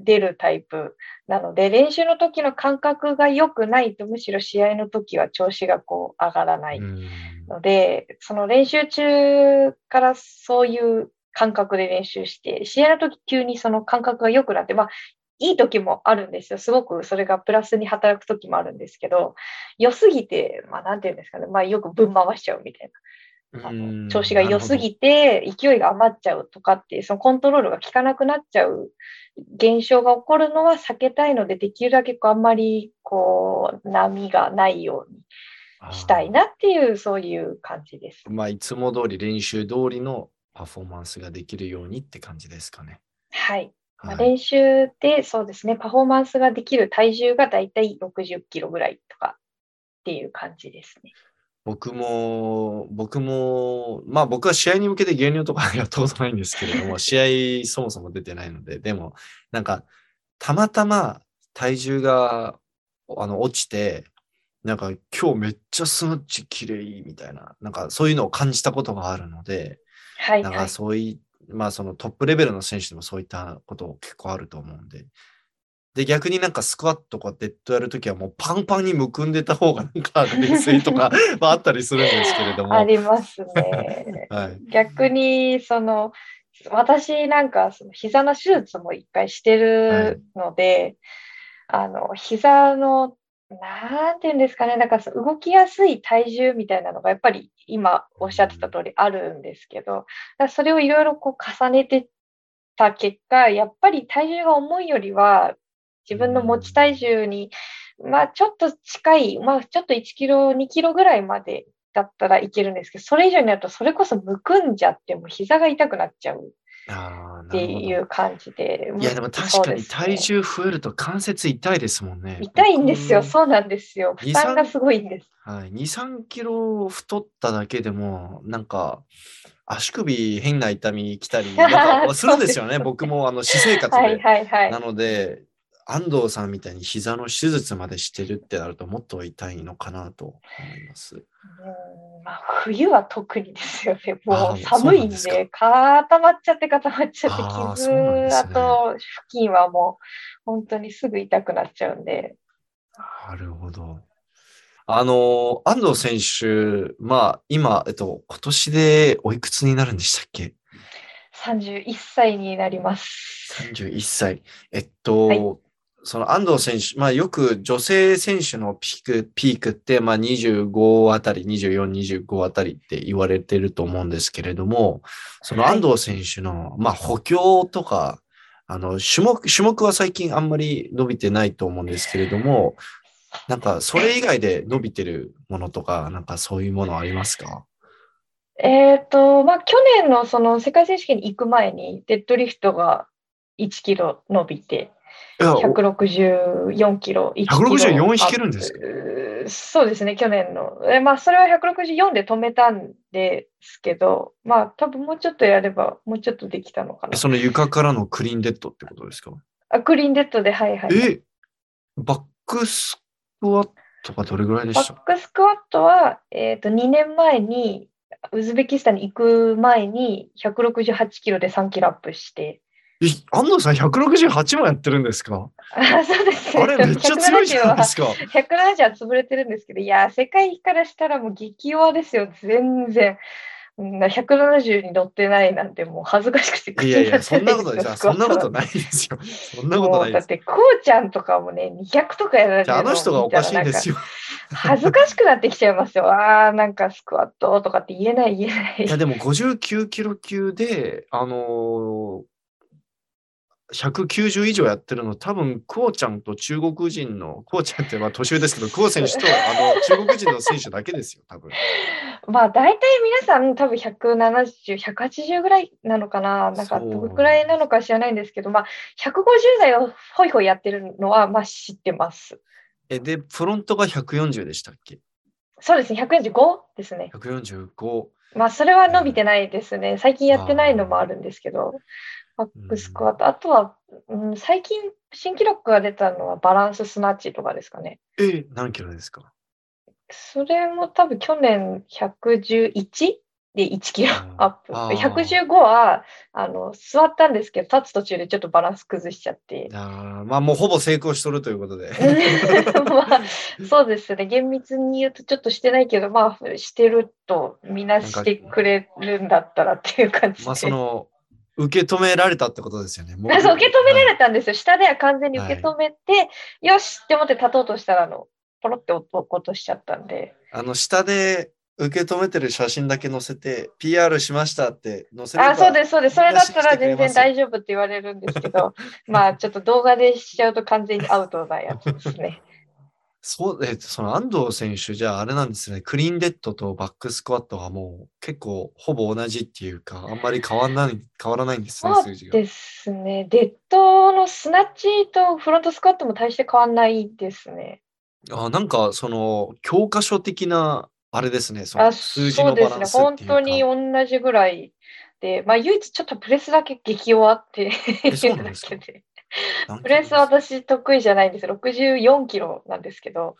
出るタイプなので、練習の時の感覚が良くないとむしろ試合の時は調子がこう上がらないので、その練習中からそういう感覚で練習して試合の時急にその感覚が良くなって、まあいい時もあるんですよ。すごくそれがプラスに働く時もあるんですけど、良すぎて、まあなんていうんですかね、まあよくぶん回しちゃうみたいな。あの調子が良すぎて勢いが余っちゃうとかっていう、そのコントロールが効かなくなっちゃう現象が起こるのは避けたいので、できるだけこうあんまりこう波がないようにしたいなっていう、そういう感じです。まあいつも通り練習通りのパフォーマンスができるようにって感じですかね。はい、まあ、練習でそうですね、パフォーマンスができる体重がだいたいろくじゅっキロぐらいとかっていう感じですね。僕も、僕も、まあ僕は試合に向けて減量とかやったことないんですけれども、試合そもそも出てないので、でもなんかたまたま体重があの落ちて、なんか今日めっちゃスナッチきれいみたいな、なんかそういうのを感じたことがあるので、はいはい、なんかそうい、まあそのトップレベルの選手でもそういったこと結構あると思うんで、で逆になんかスクワットとかデッドやるときはもうパンパンにむくんでた方がなんか冷静とかあったりするんですけれどもありますね、はい、逆にその私なんかその膝の手術も一回してるので、はい、あの膝のなんていうんですかね、なんか動きやすい体重みたいなのがやっぱり今おっしゃってた通りあるんですけど、それをいろいろこう重ねてた結果、やっぱり体重が重いよりは自分の持ち体重に、まあ、ちょっと近い、まあ、ちょっといちキロ、にキロぐらいまでだったらいけるんですけど、それ以上になるとそれこそむくんじゃっても膝が痛くなっちゃうっていう感じで。いやでも確かに体重増えると関節痛いですもんね。痛いんですよ。そうなんですよ。負担がすごいんです。はい、に、さんキロ太っただけでもなんか足首変な痛みきたりなんかするんですよね。僕もあの私生活で、はいはいはい、なので安藤さんみたいに膝の手術までしてるってなるともっと痛いのかなと思います。うんまあ、冬は特にですよね。もう寒いんで、そうなんですか。固まっちゃって固まっちゃって傷、あー、そうなんですね。あと付近はもう本当にすぐ痛くなっちゃうんで。なるほど。あの安藤選手、まあ今えっと今年でおいくつになるんでしたっけ？さんじゅういっさいになります。さんじゅういっさい。えっと、はい、その安藤選手、まあよく女性選手のピーク、ピークって、まあにじゅうごあたり、にじゅうよん、にじゅうごあたりって言われてると思うんですけれども、その安藤選手の、はい、まあ補強とか、あの、種目、種目は最近あんまり伸びてないと思うんですけれども、なんかそれ以外で伸びてるものとか、なんかそういうものありますか？えーとまあ、去年 の, その世界選手権に行く前にデッドリフトがいちキロ伸びてひゃくろくじゅうよんキロひゃくろくじゅうよん引けるんですか？そうですね、去年の、えまあ、それはひゃくろくじゅうよんで止めたんですけど、まあ、多分もうちょっとやればもうちょっとできたのかな。その床からのクリーンデッドってことですか？あ、クリーンデッドで、はいはい、えバックスクワットがどれぐらいでした？バックスクワットは、えーと、にねんまえにウズベキスタンに行く前にひゃくろくじゅうはちキロでさんキロアップして。え、安藤さんひゃくろくじゅうはちもやってるんですか？あ、そうですね。あれめっちゃ強いじゃないですか。ひゃくななじゅうは潰れてるんですけど、いや、世界からしたらもう激弱ですよ、全然。ひゃくななじゅうに乗ってないなんてもう恥ずかしくて口になってないですよ。いやいや、そんなことですよ。そんなことないですよ。そんなことないです。だってこうちゃんとかもね、にひゃくとかやられてるの。あの人がおかしいんですよ。恥ずかしくなってきちゃいますよ。あー、なんかスクワットとかって言えない言えない。いやでもごじゅうきゅうキロ級で、あのー、ひゃくきゅうじゅう以上やってるの、多分クオちゃんと中国人の、クオちゃんってまあ年上ですけど、クオ選手とあの中国人の選手だけですよ、多分。まあ大体皆さん多分ひゃくななじゅう、ひゃくはちじゅうぐらいなのかな、なんかどれくらいなのか知らないんですけど、まあひゃくごじゅうだいをホイホイやってるのはまあ知ってます。え、で、フロントがひゃくよんじゅうでしたっけ？そうですね、ひゃくよんじゅうごですね。ひゃくよんじゅうご。まあそれは伸びてないですね。最近やってないのもあるんですけど、バックスクワット、あとは、うん、最近新記録が出たのはバランススナッチとかですかね。え、何キロですか？それも多分去年ひゃくじゅういちでいちキロアップ。ひゃくじゅうごはあの座ったんですけど、立つ途中でちょっとバランス崩しちゃって。あ、まあもうほぼ成功しとるということで。まあ、そうですね。厳密に言うとちょっとしてないけど、まあしてるとみんなしてくれるんだったらっていう感じで。まあその受け止められたってことですよね。もうそう受け止められたんですよ。はい、下では完全に受け止めて、はい、よしって思って立とうとしたらあの。ポロって落っとしちゃったんで、あの下で受け止めてる写真だけ載せて ピーアール しましたって載せれば、あ、そうですそうです、それだったら全然大丈夫って言われるんですけどまあちょっと動画でしちゃうと完全にアウトなやつですね。そう、えっと、その安藤選手じゃああれなんですね、クリーンデッドとバックスクワットはもう結構ほぼ同じっていうかあんまり変わらない変わらないんですね、数字が。そうですね、デッドのスナッチとフロントスクワットも大して変わらないですね。あ、なんかその教科書的なあれですね、その数字のバランスっていうか。そうですね、本当に同じぐらいで、まあ、唯一ちょっとプレスだけ激弱っていうだけで、プレス私得意じゃないんですよ。ろくじゅうよんキロなんですけど。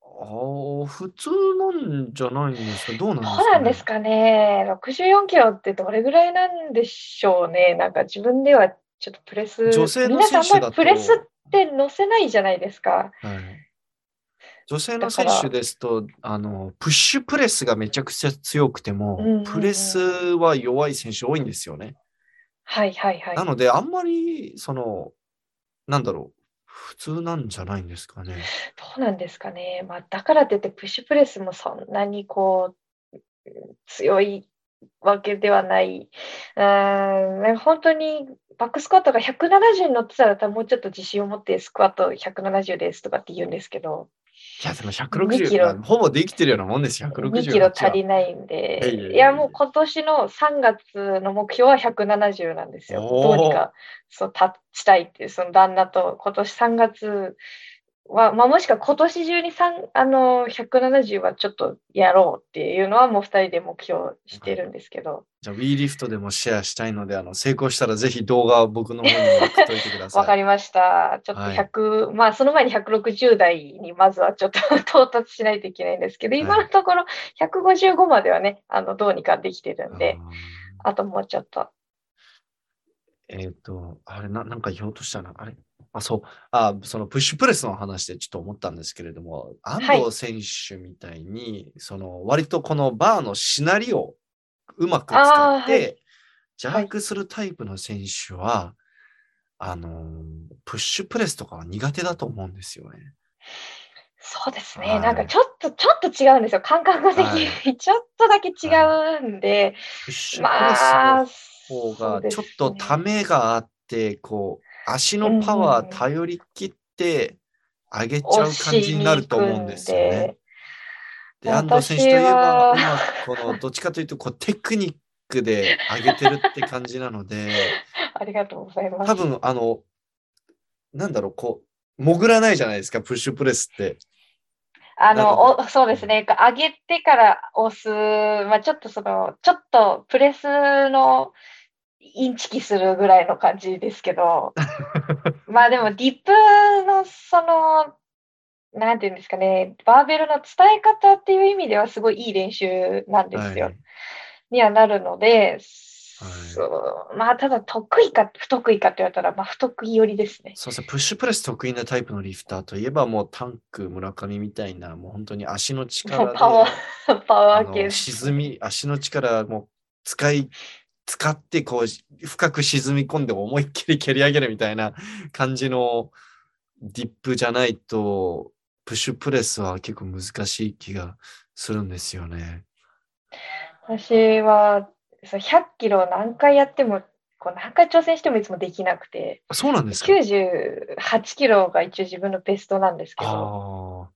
ああ、普通なんじゃないんですか？どうなんですかね？どうなんですかね。ろくじゅうよんキロってどれぐらいなんでしょうね。なんか自分ではちょっとプレス、女性の選手だと皆さんあんまりプレスって載せないじゃないですか。はい、女性の選手ですとあのプッシュプレスがめちゃくちゃ強くても、うんうんうん、プレスは弱い選手多いんですよね。はいはいはい。なのであんまりそのなんだろう、普通なんじゃないんですかね。どうなんですかね。まあ、だからといってプッシュプレスもそんなにこう強いわけではない。うん、本当にバックスクワットがひゃくななじゅうに乗ってたらもうちょっと自信を持ってスクワットひゃくななじゅうですとかって言うんですけど。いやでもひゃくろくじゅうほぼできてるようなもんですよ。にキロ足りないんで、いやもう今年のさんがつの目標はひゃくななじゅうなんですよ。どうにかそう立ちたいっていう、その旦那と今年さんがつは、まあ、もしくは今年中にあのひゃくななじゅうはちょっとやろうっていうのはもうふたりで目標してるんですけど、はい、じゃあ WE LIFT でもシェアしたいので、あの成功したらぜひ動画を僕の方に送っといてください。わかりました。ちょっとひゃく、はい、まあその前にひゃくろくじゅう代にまずはちょっと到達しないといけないんですけど、今のところひゃくごじゅうごまではね、あのどうにかできてるんで、 あ, あともうちょっとえっとあれ な, なんか言おうとしたなあれあそうあそのプッシュプレスの話でちょっと思ったんですけれども、安藤選手みたいに、はい、その割とこのバーのシナリオをうまく使って、はい、ジャークするタイプの選手は、はい、あのプッシュプレスとかは苦手だと思うんですよね。そうですね、はい、なんかちょっとちょっと違うんですよ、感覚的に、はい、ちょっとだけ違うんで、はい、プッシュプレスの方がちょっとためがあって、まあ、こう足のパワー頼り切って上げちゃう感じになると思うんですよね。で, で安藤選手といえば、このどっちかというとこうテクニックで上げてるって感じなので、ありがとうございます。多分あのなんだろう、こう潜らないじゃないですか、プッシュプレスって。あのおそうですね、上げてから押す、まあ、ちょっとそのちょっとプレスのインチキするぐらいの感じですけどまあでもディップのそのなんていうんですかね、バーベルの伝え方っていう意味ではすごいいい練習なんですよ、はい、にはなるので、はい、そうまあただ得意か不得意かって言われたら、まあ不得意よりですね。そうですね、プッシュプレス得意なタイプのリフターといえばもうタンク村上みたいな、もう本当に足の力でパワーパワー系沈み、足の力も使い使ってこう深く沈み込んで思いっきり蹴り上げるみたいな感じのディップじゃないと、プッシュプレスは結構難しい気がするんですよね。私はひゃっキロ何回やってもこう何回挑戦してもいつもできなくて。そうなんですか。きゅうじゅうはちキロが一応自分のベストなんですけど、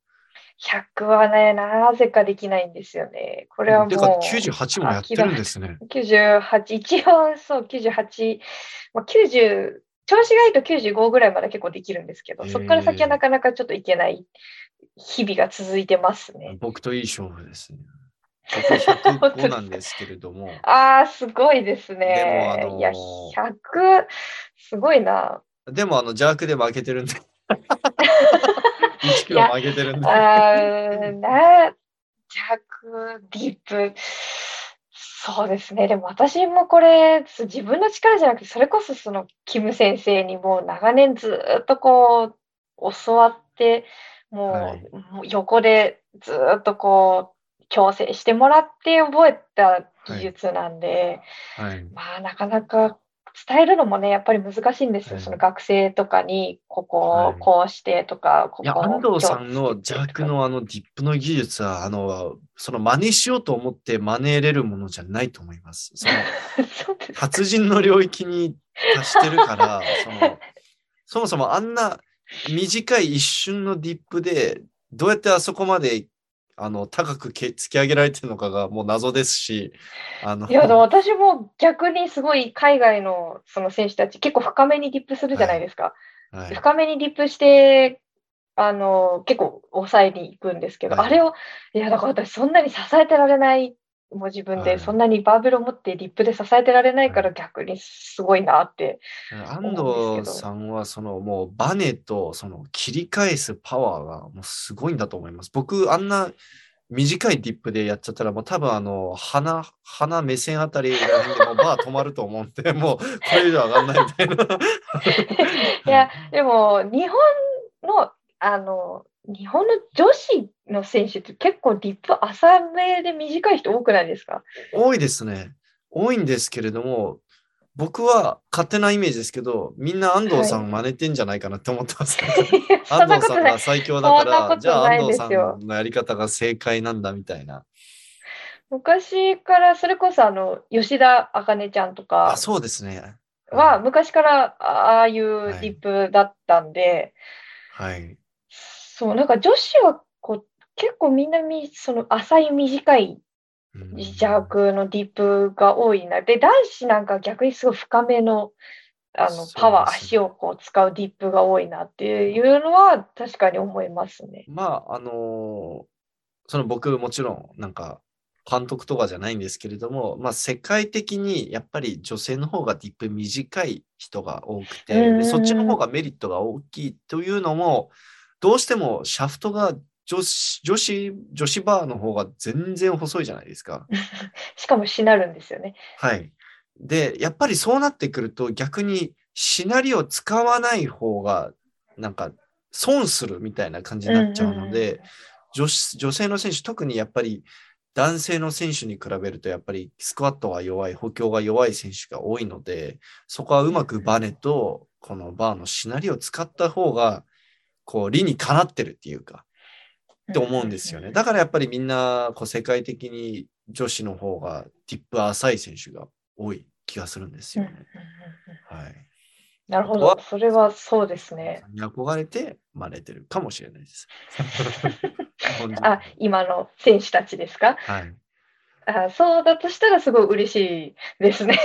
ひゃくはね、なぜかできないんですよね。これはもう。てかきゅうじゅうはちもやってるんですね。きゅうじゅうはち、一応そう、きゅうじゅうはち、まあ、きゅうじゅう、調子がいいときゅうじゅうごぐらいまで結構できるんですけど、えー、そこから先はなかなかちょっといけない日々が続いてますね。僕といい勝負ですね。ひゃくごなんですけれども。ああ、すごいですね。でもあのー、いや、ひゃく、すごいな。でも、あの、邪悪で負けてるんで。いちキロも上げてるんで。あな弱ディープ。そうですね。でも私もこれ自分の力じゃなくて、それこそそのキム先生にもう長年ずっとこう教わって、もう、はい、もう横でずっとこう矯正してもらって覚えた技術なんで、はいはい、まあなかなか。伝えるのもね、やっぱり難しいんですよ。その学生とかに、ここをこうしてとか、ここを。いや、安藤さんの邪悪のあのディップの技術は、あの、その真似しようと思って真似れるものじゃないと思います。その、達人の領域に達してるから、その、そもそもあんな短い一瞬のディップで、どうやってあそこまであの高くけ突き上げられてるのかがもう謎ですし、あのいや私も逆にすごい海外のその選手たち結構深めにディップするじゃないですか、はいはい、深めにディップしてあの結構抑えに行くんですけど、はい、あれをいやだから私そんなに支えてられない、もう自分でそんなにバーベルを持ってリップで支えてられないから逆にすごいなって、はい、安藤さんはそのもうバネとその切り返すパワーがもうすごいんだと思います。僕あんな短いディップでやっちゃったらもう多分あの鼻鼻目線あたりら辺でもうバー止まると思うんでもうこれ以上上がんないみたいな。いやでも日本のあの日本の女子の選手って結構ディップ浅めで短い人多くないですか？多いですね。多いんですけれども、僕は勝手なイメージですけど、みんな安藤さん真似てんじゃないかなって思ってます、ね。はい、安藤さんが最強だから、じゃあ安藤さんのやり方が正解なんだみたいな。昔からそれこそあの吉田茜ちゃんとか、あ、そうですね。は昔からああいうディップだったんで、はい。はい、そうなんか女子はこう結構みんなみその浅い短い邪悪のディップが多いな、うん、で男子なんか逆にすごい深めのあのパワー、ね、足をこう使うディップが多いなっていうのは確かに思いますね。まああのその僕もちろんなんか監督とかじゃないんですけれども、まあ、世界的にやっぱり女性の方がディップ短い人が多くて、でそっちの方がメリットが大きいというのもどうしてもシャフトが女子、女子、女子バーの方が全然細いじゃないですか。しかもしなるんですよね。はい。で、やっぱりそうなってくると逆にしなりを使わない方がなんか損するみたいな感じになっちゃうので、うんうん、女子、女性の選手、特にやっぱり男性の選手に比べるとやっぱりスクワットが弱い、補強が弱い選手が多いので、そこはうまくバネとこのバーのしなりを使った方がこう理にかなってるっていうかって思うんですよね。だからやっぱりみんなこう世界的に女子の方がディップ浅い選手が多い気がするんですよね。はい。なるほど。それはそうですね。憧れて真似てるかもしれないです。あ、今の選手たちですか？はい。あ、そうだとしたらすごい嬉しいですね。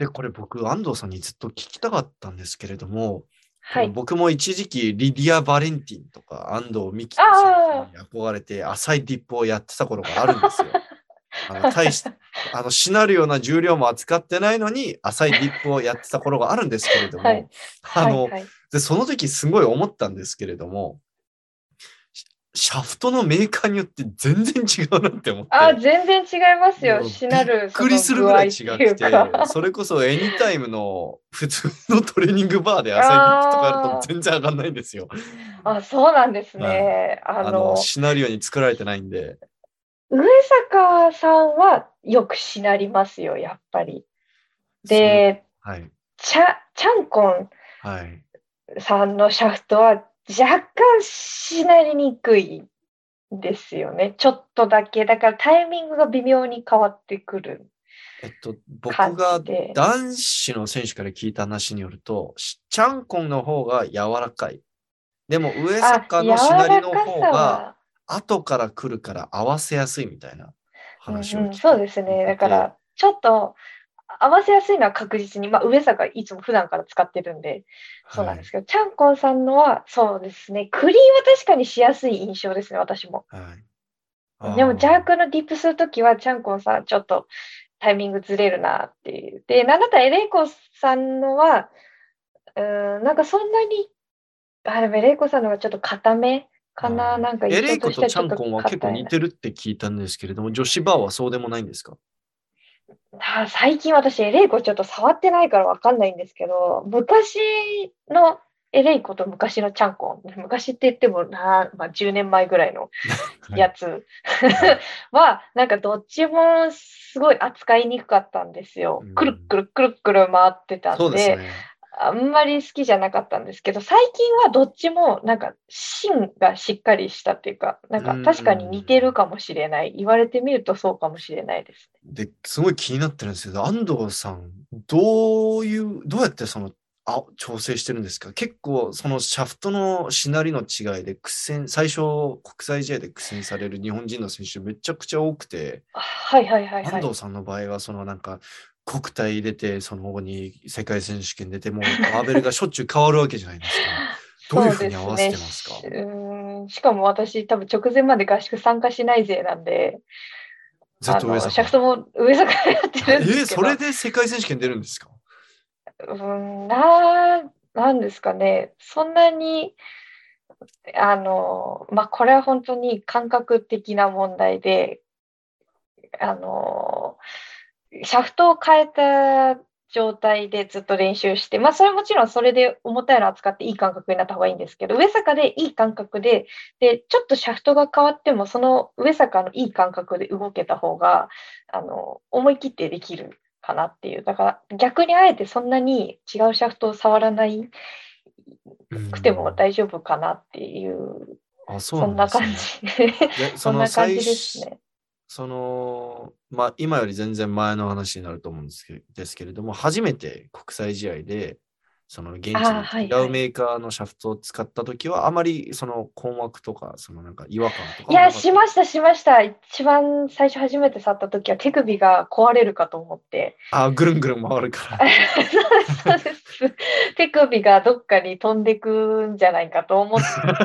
で、これ僕安藤さんにずっと聞きたかったんですけれども、はい、僕も一時期リディア・バレンティンとか安藤美希さんに憧れて浅いディップをやってた頃があるんですよ。あの大しあのしなるような重量も扱ってないのに浅いディップをやってた頃があるんですけれども、はい、あの、はいはい、でその時すごい思ったんですけれども、シャフトのメーカーによって全然違うなって思って。あ、全然違いますよ。しなるびっくりするぐらい違くて、それこそエニタイムの普通のトレーニングバーで浅いディップとかやると全然上がんないんですよ。あ、そうなんですね。あの、あのシナリオに作られてないんで。上坂さんはよくしなりますよ、やっぱり。で、はい、ちゃちゃんこんさんのシャフトは若干しなりにくいんですよね。ちょっとだけだからタイミングが微妙に変わってくる。えっと僕が男子の選手から聞いた話によると、ちゃんこんの方が柔らかい。でも上坂のしなりの方が後から来るから合わせやすいみたいな話を聞いて、うんうん、そうですね。だからちょっと合わせやすいのは確実に、まあ、上坂いつも普段から使ってるんでそうなんですけど、はい、ちゃんこんさんのはそうですね、クリーは確かにしやすい印象ですね、私も、はい、でもジャークのディップするときはちゃんこんさんちょっとタイミングずれるなっていう。で、なんだったらエレイコさんのはうーんなんかそんなに、あ、でもエレイコさんのはちょっと固めかな、うん、なんかエレイコとちゃんこんは結構似てるって聞いたんですけれども、女子バーはそうでもないんですか？あ、最近私エレイコちょっと触ってないから分かんないんですけど、昔のエレイコと昔のちゃんこん、昔って言ってもな、まあ、じゅうねんまえぐらいのやつはなんかどっちもすごい扱いにくかったんですよ。くるくるくるくる回ってたん で, で、ね、あんまり好きじゃなかったんですけど、最近はどっちもなんか芯がしっかりしたっていうか、なんか確かに似てるかもしれない、言われてみるとそうかもしれないですね。ですごい気になってるんですけど、安藤さんどういうどうやってそのあ調整してるんですか？結構そのシャフトのしなりの違いで苦戦、最初国際試合で苦戦される日本人の選手めちゃくちゃ多くて、はいはいはいはい、安藤さんの場合はそのなんか国体出てその後に世界選手権出て、もうバーベルがしょっちゅう変わるわけじゃないですか。どういうふうに合わせてますか？うですね、うん、しかも私多分直前まで合宿参加しない勢なんで、ずっと上坂シャフトも上坂やってるんですけど、えー、それで世界選手権出るんですか？うん、ななんですかね、そんなにあの、まあ、これは本当に感覚的な問題で、あのシャフトを変えた状態でずっと練習して、まあ、それはもちろんそれで重たいの扱っていい感覚になった方がいいんですけど、上坂でいい感覚で、で、ちょっとシャフトが変わっても、その上坂のいい感覚で動けた方が、あの、思い切ってできるかなっていう。だから逆にあえてそんなに違うシャフトを触らないくても大丈夫かなっていう、あ、そうなんですね。そんな感じ。そんな感じですね。そのまあ、今より全然前の話になると思うんですけれども、初めて国際試合でその現地の違うメーカーのシャフトを使ったときは、あまりその困惑とか、そのなんか違和感とか。いや、しました、しました。一番最初初めて触ったときは手首が壊れるかと思って。あ、ぐるんぐるん回るから。そうです、そうです。手首がどっかに飛んでくんじゃないかと思っ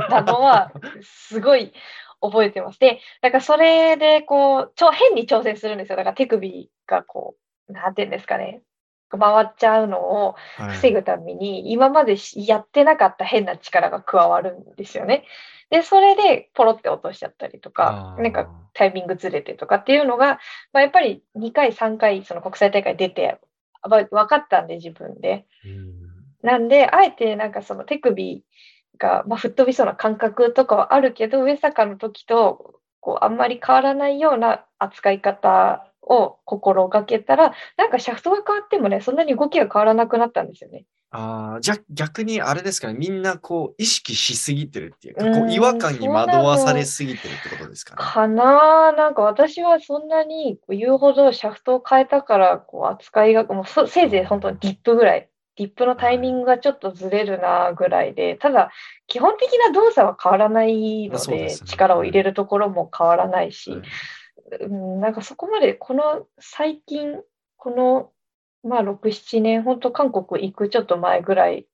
たのは、すごい覚えてます。で、だからそれでこう、ちょ、変に挑戦するんですよ。だから手首がこう、なんていうんですかね。回っちゃうのを防ぐために、はい、今までやってなかった変な力が加わるんですよね。で、それでポロって落としちゃったりとか、なんかタイミングずれてとかっていうのが、まあ、やっぱりにかい、さんかい、その国際大会出て分かったんで、自分で。うん、なんで、あえてなんかその手首が、まあ、吹っ飛びそうな感覚とかはあるけど、上坂の時とこうあんまり変わらないような扱い方を心がけたら、なんかシャフトが変わってもね、そんなに動きが変わらなくなったんですよね。あ、じゃ逆にあれですかね、みんなこう意識しすぎてるっていうか、こう違和感に惑わされすぎてるってことですかね。かな、なんか私はそんなに言うほどシャフトを変えたからこう扱いがもうせいぜい本当にディップぐらい、ディップのタイミングがちょっとずれるなぐらいで、ただ基本的な動作は変わらないの で, で、ね、力を入れるところも変わらないし、はい、なんかそこまでこの最近このまあろく、しちねん本当韓国行くちょっと前ぐらい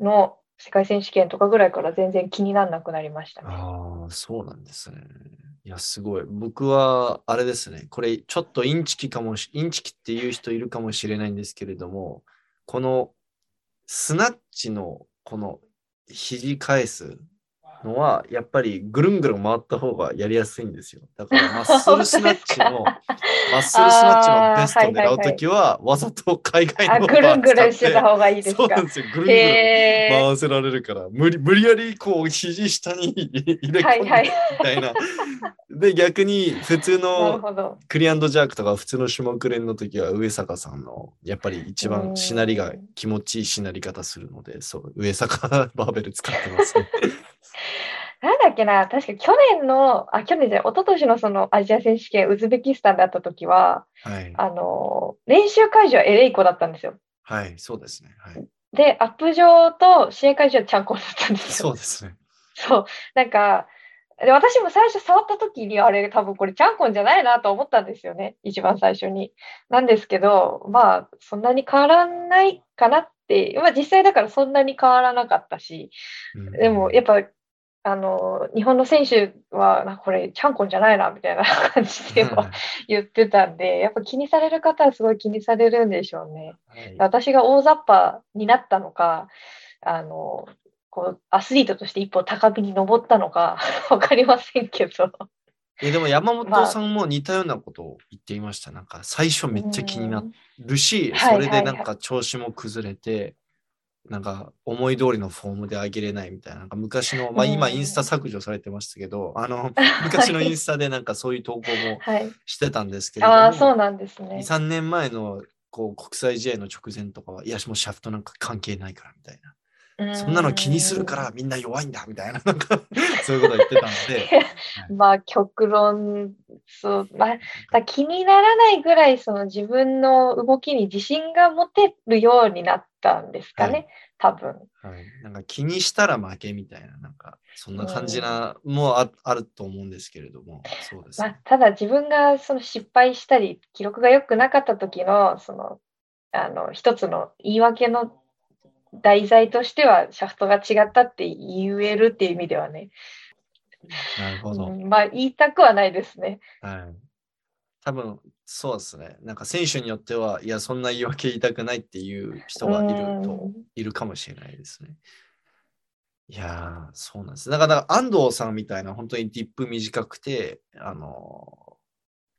の世界選手権とかぐらいから全然気にならなくなりましたね。ああ、そうなんですね。いや、すごい。僕はあれですね、これちょっとインチキかもしインチキっていう人いるかもしれないんですけれども、このスナッチのこの肘返すのはやっぱりぐるんぐるん回った方がやりやすいんですよ。だからマッスルスナッチのマッスルスナッチのベストを狙うときは、わざと海外の方が使って、あ、ぐるんぐるんしてた方がいいですか。そうなんですよ。ぐるんぐるん回せられるから、無理、無理やりこう肘下に入れ込むみたいな。はいはい、で、逆に普通のクリアンドジャークとか普通の種目連のときは上坂さんのやっぱり一番しなりが気持ちいいしなり方するので、そう、上坂バーベル使ってますね。なんだっけな、確か去年の、あ、去年じゃない、一昨年のそのアジア選手権、ウズベキスタンであった時は、はい、あの、練習会場はエレイコだったんですよ。はい、そうですね。はい、で、アップ場と試合会場はチャンコだったんですよ。そうですね。そう。なんか、で私も最初触った時にあれ多分これチャンコンじゃないなと思ったんですよね、一番最初に。なんですけど、まあそんなに変わらないかなって、まあ、実際だからそんなに変わらなかったし、うん、でもやっぱあの日本の選手はこれチャンコンじゃないなみたいな感じでも、うん、言ってたんで、やっぱ気にされる方はすごい気にされるんでしょうね。はい、私が大雑把になったのか、あのこうアスリートとして一歩高みに登ったのか分かりませんけどえ、でも山本さんも似たようなことを言っていました。なんか最初めっちゃ気になるし、それでなんか調子も崩れて、はいはいはい、なんか思い通りのフォームで上げれないみたい な, なんか昔の、まあ、今インスタ削除されてましたけど、あの昔のインスタでなんかそういう投稿もしてたんですけど、はい、あ、そうなんですね。に、さんねんまえのこう国際試合の直前とかは、いやもうシャフトなんか関係ないからみたいな。そんなの気にするからみんな弱いんだみたい な, なんかそういうこと言ってたのでまあ極論、そう、まあ、だ気にならないぐらいその自分の動きに自信が持てるようになったんですかね、はい、多分、はい、なんか気にしたら負けみたい な, なんかそんな感じなも あ, あると思うんですけれども、そうですね。まあ、ただ自分がその失敗したり記録が良くなかった時 の, そ の, あの一つの言い訳の題材としてはシャフトが違ったって言えるっていう意味ではね。なるほど。まあ言いたくはないですね。はい。多分そうですね。なんか選手によっては、いやそんな言い訳言いたくないっていう人がいるといるかもしれないですね。いやー、そうなんです。だから安藤さんみたいな本当にディップ短くて、あの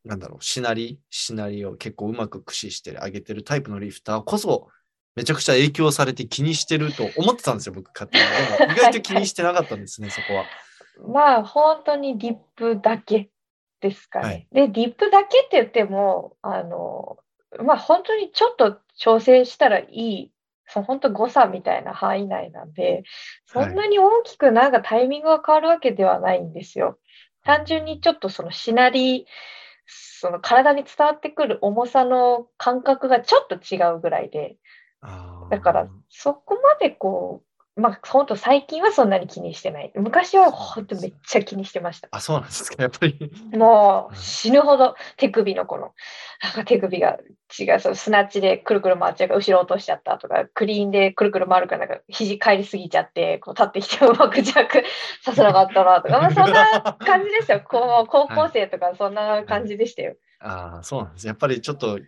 ー。なんだろう、しなりしなりを結構うまく駆使して上げてるタイプのリフターこそ。めちゃくちゃ影響されて気にしてると思ってたんですよ、僕勝手に。でも意外と気にしてなかったんですね、そこは。まあ、本当にディップだけですかね。はい、で、ディップだけって言っても、あの、まあ、本当にちょっと調整したらいい、その本当誤差みたいな範囲内なんで、そんなに大きくなんかタイミングが変わるわけではないんですよ。単純にちょっとそのしなり、その体に伝わってくる重さの感覚がちょっと違うぐらいで、あ、だからそこまでこう、まあ本当最近はそんなに気にしてない。昔は本当めっちゃ気にしてました。あ、そうなんですか。やっぱりもう死ぬほど手首のこのなんか手首が違う、そのスナッチでくるくる回っちゃうから後ろ落としちゃったとか、クリーンでくるくる回るからなんか肘返りすぎちゃってこう立ってきてうまくジャックさせなかったなとか、まあそんな感じでしたよ。こう高校生とかそんな感じでしたよ、はいはい、ああそうなんです。やっぱりちょっと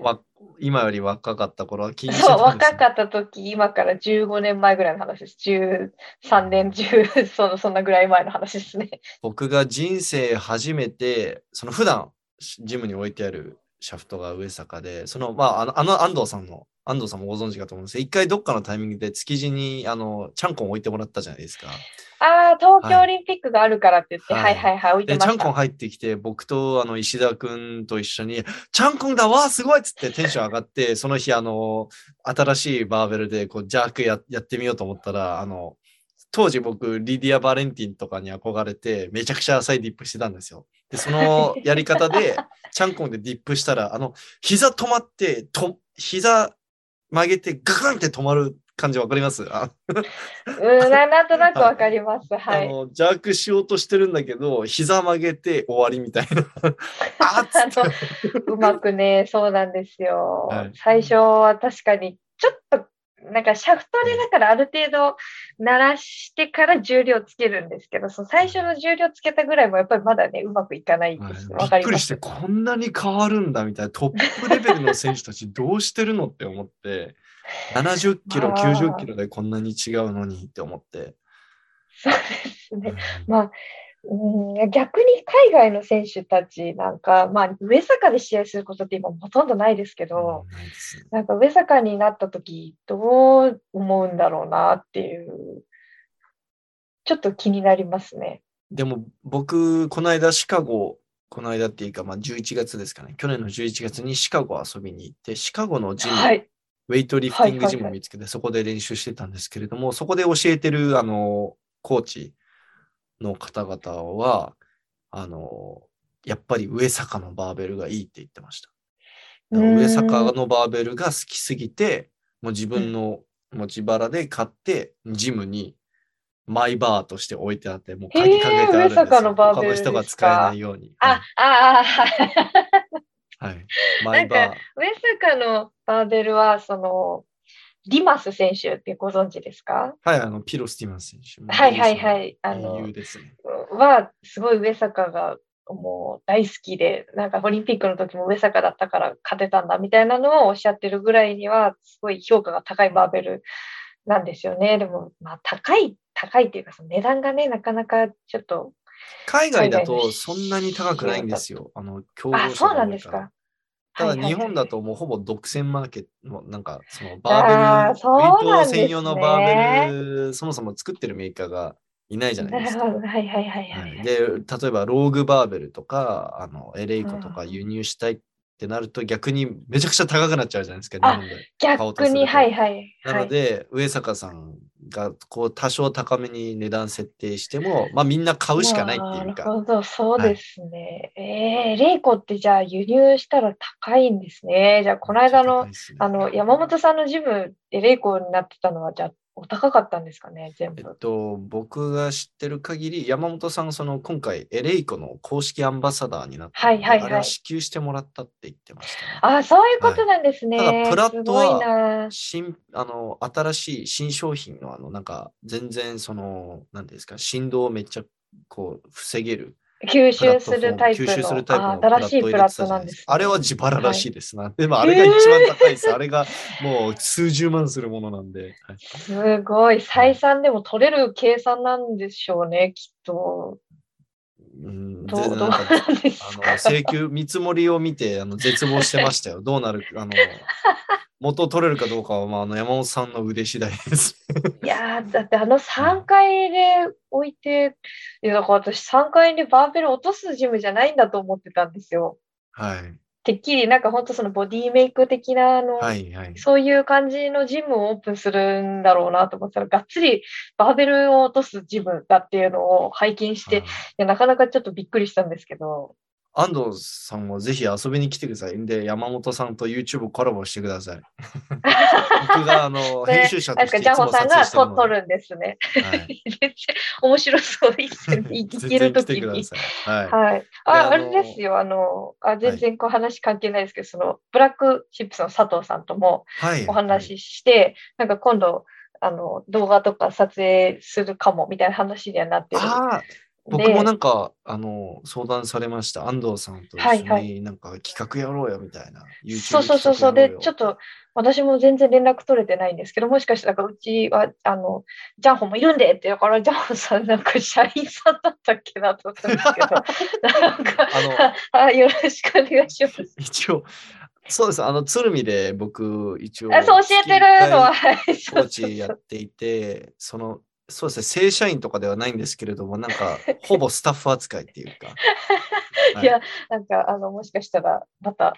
わ今より若かった頃は気にしてたんですね。そう、若かった時、今からじゅうごねんまえぐらいの話です。じゅうさんねん、じゅう その、そんなぐらい前の話ですね。僕が人生初めて、その普段ジムに置いてあるシャフトが上坂で、そのまああの、あの安藤さんの安藤さんもご存知かと思うんですけど、一回どっかのタイミングで築地にあのちゃんこん置いてもらったじゃないですか。ああ、東京オリンピックがあるからって言って、はい、はいはいはい、置いてました。で、ちゃんこん入ってきて、僕とあの石田くんと一緒に、ちゃんこんだわーすごいっつってテンション上がって、その日あの、新しいバーベルでこうジャーク や, やってみようと思ったら、あの、当時僕、リディア・バレンティンとかに憧れて、めちゃくちゃ浅いディップしてたんですよ。で、そのやり方で、ちゃんこんでディップしたら、あの、膝止まって、と膝、曲げてガガンって止まる感じわかります？あうん、なんとなくわかります。はい。あの、ジャークしようとしてるんだけど、膝曲げて終わりみたいな。あっつってうまくね、そうなんですよ。はい、最初は確かに、ちょっと、なんかシャフトでだからある程度鳴らしてから重量つけるんですけど、その最初の重量つけたぐらいもやっぱりまだねうまくいかないです。わかります。びっくりして、こんなに変わるんだみたいな、トップレベルの選手たちどうしてるのって思ってななじゅっキロきゅうじゅっキロでこんなに違うのにって思って。そうですね、うん、まあうん、逆に海外の選手たちなんか、まあ、上坂で試合することって今ほとんどないですけど、なんか上坂になった時どう思うんだろうなっていう、ちょっと気になりますね。でも僕、この間シカゴ、この間っていうか、まあ、じゅういちがつですかね、去年のじゅういちがつにシカゴ遊びに行って、シカゴのジム、はい、ウェイトリフティングジムを見つけて、はいはいはい、そこで練習してたんですけれども、そこで教えてるあのコーチの方々はあのやっぱり上坂のバーベルがいいって言ってました。上坂のバーベルが好きすぎて、もう自分の持ち腹で買ってジムにマイバーとして置いてあって、もう鍵かけてあるんですよ、えー、上坂のバーベルですか。他の人が使えないように。ああはい、マイバー。なんか上坂のバーベルはそのディマス選手ってご存知ですか？はい、あのピロス・ディマス選手。はいはいはい。あの、英雄ですね。は、すごい上坂がもう大好きで、なんかオリンピックの時も上坂だったから勝てたんだみたいなのをおっしゃってるぐらいには、すごい評価が高いバーベルなんですよね。でも、まあ高い、高いっていうか、その値段がね、なかなかちょっと。海外だとそんなに高くないんですよ。あの、競合者が多いから。あ、そうなんですか。ただ日本だともうほぼ独占マーケットのなんかそのバーベル、ウェイト専用のバーベル、そもそも作ってるメーカーがいないじゃないですか。はいはいはいはい。で、例えばローグバーベルとかあのエレイコとか輸入したいってなると逆にめちゃくちゃ高くなっちゃうじゃないですか、日本で買おうとすると。逆に、はいはい。なので上坂さんがこう多少高めに値段設定しても、まあみんな買うしかないっていうか。なるほど、そうですね。はい、えー、レイコってじゃあ輸入したら高いんですね。じゃあこの間の、ね、あの山本さんのジムでレイコになってたのはじゃあお高かったんですかね、全部。えっと僕が知ってる限り山本さんその今回エレイコの公式アンバサダーになって、はいはいはい、あれは支給してもらったって言ってました、ね。あ、そういうことなんですね。はい、ただプラットは新あの新しい新商品のあのなんか全然その何ですか、振動をめっちゃこう防げる。吸収するタイプ の, タイプの新しいプラットなんです、ね。あれは自腹らしいですな、ね。はい、でもあれが一番高いです。あれがもう数十万するものなんで。はい、すごい。採算でも取れる計算なんでしょうね、きっと。うん、どうどうなんですか。あの請求見積もりを見てあの絶望してましたよ。どうなるあの元取れるかどうかは、まあ、あの山本さんの腕次第です。いやだってあのさんかいで置いて、いやだから私さんかいでバーベル落とすジムじゃないんだと思ってたんですよ。はい。てっきりなんか本当そのボディメイク的なあの、はいはい、そういう感じのジムをオープンするんだろうなと思ったら、がっつりバーベルを落とすジムだっていうのを拝見して、いやなかなかちょっとびっくりしたんですけど。安藤さんもぜひ遊びに来てください。んで、山本さんと YouTube コラボしてください。僕があの編集者としていつも撮影してるので。ジャホさんが撮るんですね。はい、面白そう。いけるときに。はいはい、あ, あれですよ。あのあ全然こう話関係ないですけど、そのブラックチップスの佐藤さんともお話しして、はいはい、なんか今度あの動画とか撮影するかもみたいな話にはなってる。あ僕もなんかあの相談されました。安藤さんと一緒になんか企画やろうよみたいな、はいはい、そうそうそうそうでちょっと私も全然連絡取れてないんですけど、もしかしたらうちはあのジャンホもいるんでってだからジャンホさんなんか社員さんだったっけなと思ったんですけどなんかあのよろしくお願いします。一応そうです。あの鶴見で僕一応教えてるのはコーチやっていてそのそうですね、正社員とかではないんですけれども、なんかほぼスタッフ扱いっていうか。はい、いや、なんかあのもしかしたらまた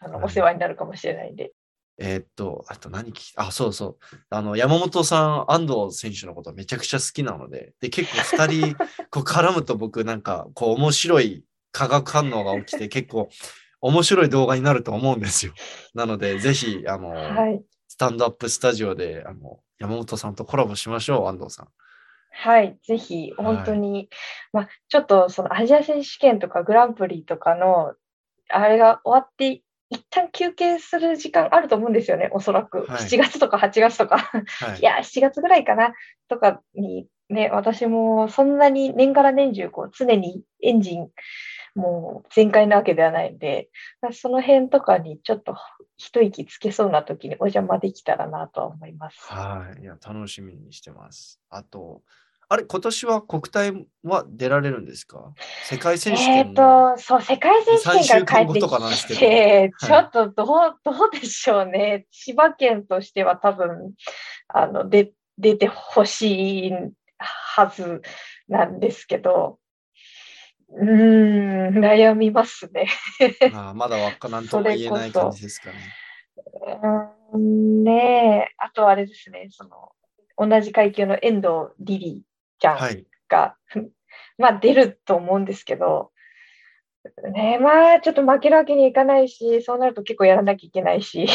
あの、はい、お世話になるかもしれないんで。えー、っと、あと何聞き、あ、そうそう。あの山本さん、安藤選手のことめちゃくちゃ好きなので、で結構ふたりこう絡むと僕なんかこう面白い化学反応が起きて結構面白い動画になると思うんですよ。なのでぜひあの、はい、スタンドアップスタジオであの。山本さんとコラボしましょう、安藤さん。はい、ぜひ、本当に、はいまあ、ちょっとそのアジア選手権とかグランプリとかの、あれが終わって、一旦休憩する時間あると思うんですよね、おそらく。はい、しちがつとかはちがつとか、はい、いや、しちがつぐらいかな、とかにね、私もそんなに年がら年中、こう常にエンジン、もう全開なわけではないので、その辺とかにちょっと一息つけそうな時にお邪魔できたらなと思います。はい、いや楽しみにしてます。あと、あれ今年は国体は出られるんですか？世界選手権。えっと、そう世界選手権から帰ってきて、ちょっとどう、はい、どうでしょうね。千葉県としては多分あので出てほしいはずなんですけど。うーん悩みますね。ああまだわかなんとも言えない感じですかね。うんねえあとあれですねその同じ階級の遠藤リリーちゃんが、はい、まあ出ると思うんですけどねえまあちょっと負けるわけにいかないしそうなると結構やらなきゃいけないし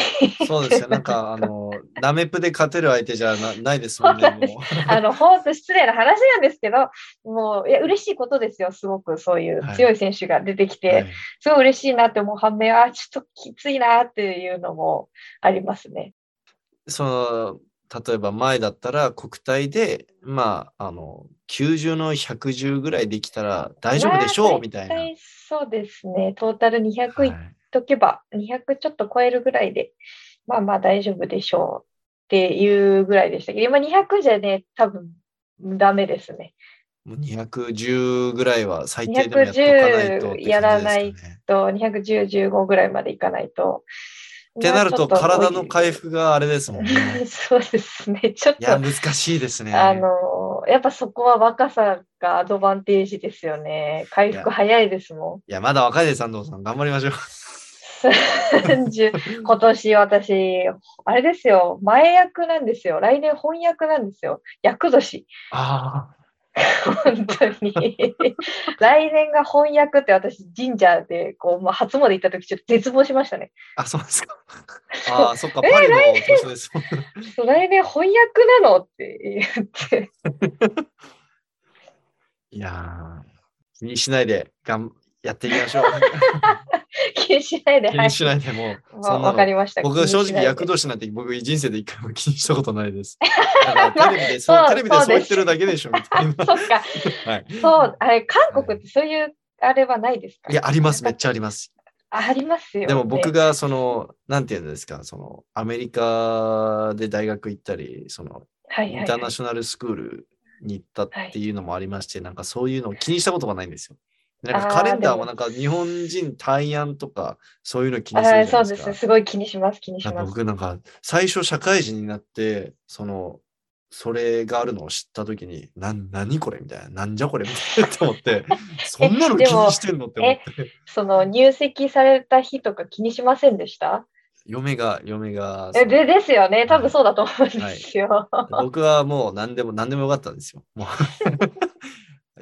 そうですよなんかあのダメプで勝てる相手じゃ な, ないですもんね。もうあのほんと失礼な話なんですけどもういや嬉しいことですよ。すごくそういう強い選手が出てきて、はいはい、すごい嬉しいなって思う反面あちょっときついなっていうのもありますね。その例えば前だったら国体でまああのきゅうじゅうのひゃくじゅうぐらいできたら大丈夫でしょうみたいな。そうですねトータルにひゃくいっとけば、はい、にひゃくちょっと超えるぐらいでまあまあ大丈夫でしょうっていうぐらいでしたけど今にひゃくじゃね多分ダメですね。もうにひゃくじゅうぐらいは最低でもやっとかないと、ね、にひゃくじゅうやらないとにひゃくじゅう、じゅうごぐらいまでいかないとってなると体の回復があれですもんね。そうですねちょっといや難しいですね。あのやっぱそこは若さがアドバンテージですよね。回復早いですもん。いや、いやまだ若いです安藤さん頑張りましょう今年私あれですよ前役なんですよ。来年翻訳なんですよ役年。あ本当に来年が翻訳って私神社でこう、まあ、初詣行った時ちょっと絶望しましたね。あそうですか。あそっかパリの年です来年翻訳なのって言っていや気にしないでがんやっていきましょう気にしないで気にしないでもう、まあ、分かりました。僕は正直役年なんて僕人生で一回も気にしたことないですテレビでそうテレビでそう言ってるだけでしょみたいなそっか、はい、そうあれ韓国ってそういうあれはないですか？いやありますめっちゃありますありますよ、ね、でも僕がそのなんていうんですかそのアメリカで大学行ったりその、はいはいはい、インターナショナルスクールに行ったっていうのもありまして、はい、なんかそういうのを気にしたことがないんですよ。なんかカレンダーもなんか日本人対案とかそういうの気にするじゃないですか。あそうですねすごい気にします気にします。なんか僕なんか最初社会人になってそのそれがあるのを知ったときにな何これみたいななんじゃこれみたいなと思ってそんなの気にしてんのって思ってその入籍された日とか気にしませんでした？嫁が嫁がえでですよね多分そうだと思うんですよ、はいはい、僕はもう何でも何でもよかったんですよも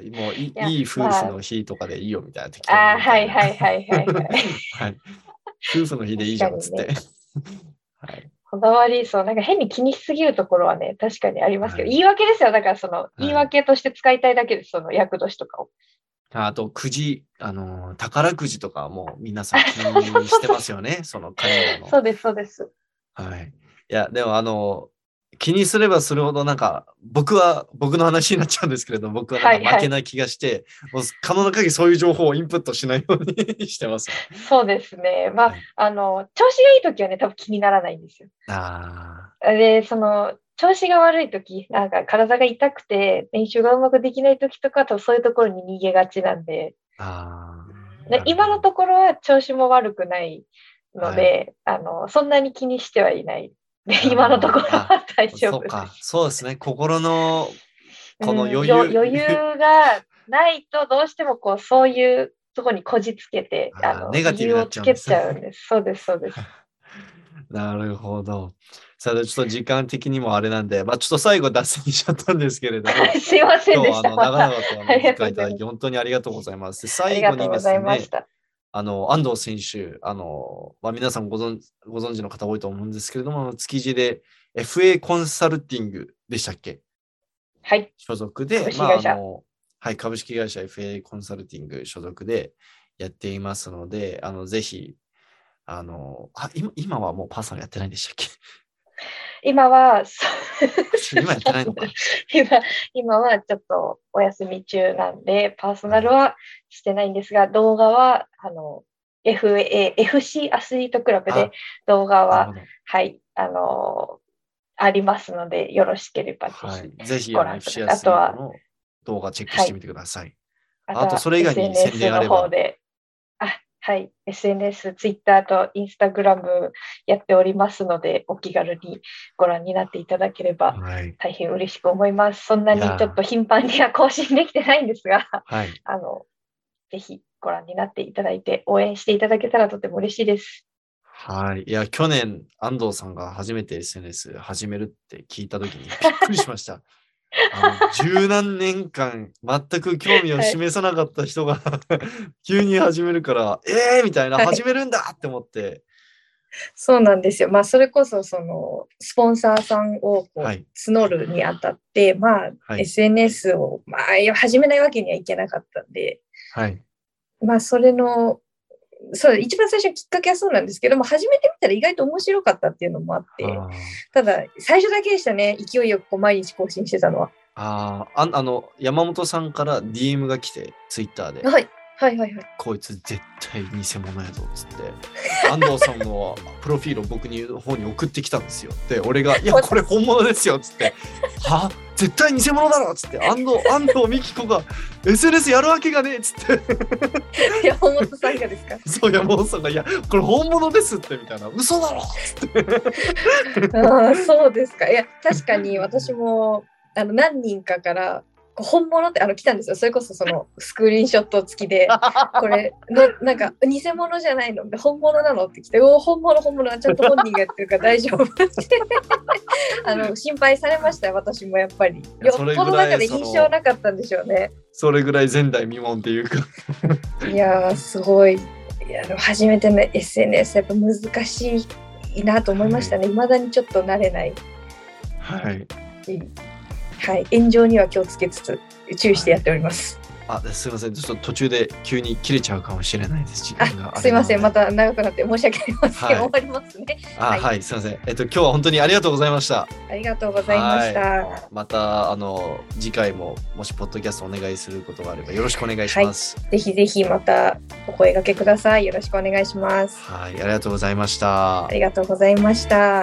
うもう い, いい夫婦の日とかでいいよみたいな時とか、あ、はいはいはいはいはい、はい、夫婦の日でいいじゃんっつって、ね、はい、こだわり、そう、なんか変に気にしすぎるところはね、確かにありますけど、はい、言い訳ですよ。だからその言い訳として使いたいだけです、その厄年とかを。あとくじ、あのー、宝くじとかもう皆さん気にしてますよね。そのカレンダーの。そうですそうです。はい。いやでもあのー、気にすればするほどなんか僕は僕の話になっちゃうんですけれど、僕はなんか負けない気がして、はいはい、もう可能な限りそういう情報をインプットしないようにしてます。そうですね。まあ、はい、あの調子がいい時はね多分気にならないんですよ。ああ。でその。調子が悪いとき、なんか体が痛くて練習がうまくできないときとか、多分そういうところに逃げがちなんで、あで今のところは調子も悪くないので、はい、あのそんなに気にしてはいないで、今のところは大丈夫です。そうか、そうですね。心のこの余裕、うん、余裕がないとどうしてもこうそういうところにこじつけて、あのネガティブをつけちゃうんです。そうですそうです。なるほど。さあちょっと時間的にもあれなんで、まあ、ちょっと最後脱線しちゃったんですけれどもすいませんでした。今日はあの長々とお付き合いいただき本当にありがとうございます。最後にですね、あの安藤選手、あの、まあ、皆さんご 存, ご存知の方多いと思うんですけれども、築地で エフエー コンサルティングでしたっけ、はい、所属で株式会社、まああのはい、株式会社 エフエー コンサルティング所属でやっていますので、あのぜひあのあ 今, 今はもうパーソナルやってないんでしたっけ。今は今やってないのか。今、今はちょっとお休み中なんで、パーソナルはしてないんですが、動画は、あの、エフエー、エフシー アスリートクラブで動画は、はい、あの、ありますので、よろしければぜひご覧ください。はい、ぜひ、エフシー アスリートの動画チェックしてみてください。はい、あと、あとそれ以外に宣伝あれば。はい、エスエヌエス、Twitter と Instagram やっておりますので、お気軽にご覧になっていただければ大変嬉しく思います。はい、そんなにちょっと頻繁には更新できてないんですが、はい、あのぜひご覧になっていただいて、応援していただけたらとても嬉しいです。はい、いや去年、安藤さんが初めて エスエヌエス 始めるって聞いたときにびっくりしました。あの十何年間全く興味を示さなかった人が、はい、急に始めるからえーみたいな、はい、始めるんだって思って。そうなんですよ。まあそれこそそのスポンサーさんをこう募るにあたって、はい、まあ、はい、エスエヌエス を、まあ、始めないわけにはいけなかったんで、はい、まあそれのそう一番最初のきっかけはそうなんですけども、始めてみたら意外と面白かったっていうのもあって、あただ最初だけでしたね、勢いよくこう毎日更新してたのは。ああ、あの山本さんから ディーエム が来て、ツイッターで、はい、はいはいはい、こいつ絶対偽物やぞっつって安藤さんのプロフィールを僕の方に送ってきたんですよ。で俺がいやこれ本物ですよっつっては絶対偽物だろっつって、安藤安藤美希子が エスエヌエス やるわけがねえっつって山本さんがですか。そう山本さんがいやこれ本物ですってみたいな、嘘だろっつってあそうですか。いや確かに私もあの何人かから本物ってあの来たんですよ。それこそそのスクリーンショット付きでこれな、なんか偽物じゃないので本物なのって来て、お本物本物ちゃんと本人がやってるから大丈夫ってあの心配されましたよ。私もやっぱりよっぽど中で印象なかったんでしょうね。それぐらい前代未聞っていうかいやーすごい、いや初めての エスエヌエス やっぱ難しいなと思いましたね。未だにちょっと慣れない、はいはい、炎上には気をつけつつ注意してやっております、はい、あすいませんちょっと途中で急に切れちゃうかもしれないです。時間があすいませんまた長くなって申し訳ありません、はい、終わりますね。あ、はいはい、すいません、えっと、今日は本当にありがとうございました。ありがとうございました、はい、またあの次回ももしポッドキャストお願いすることがあればよろしくお願いします、はい、ぜひぜひまたお声掛けください。よろしくお願いします。はい、ありがとうございました。ありがとうございました。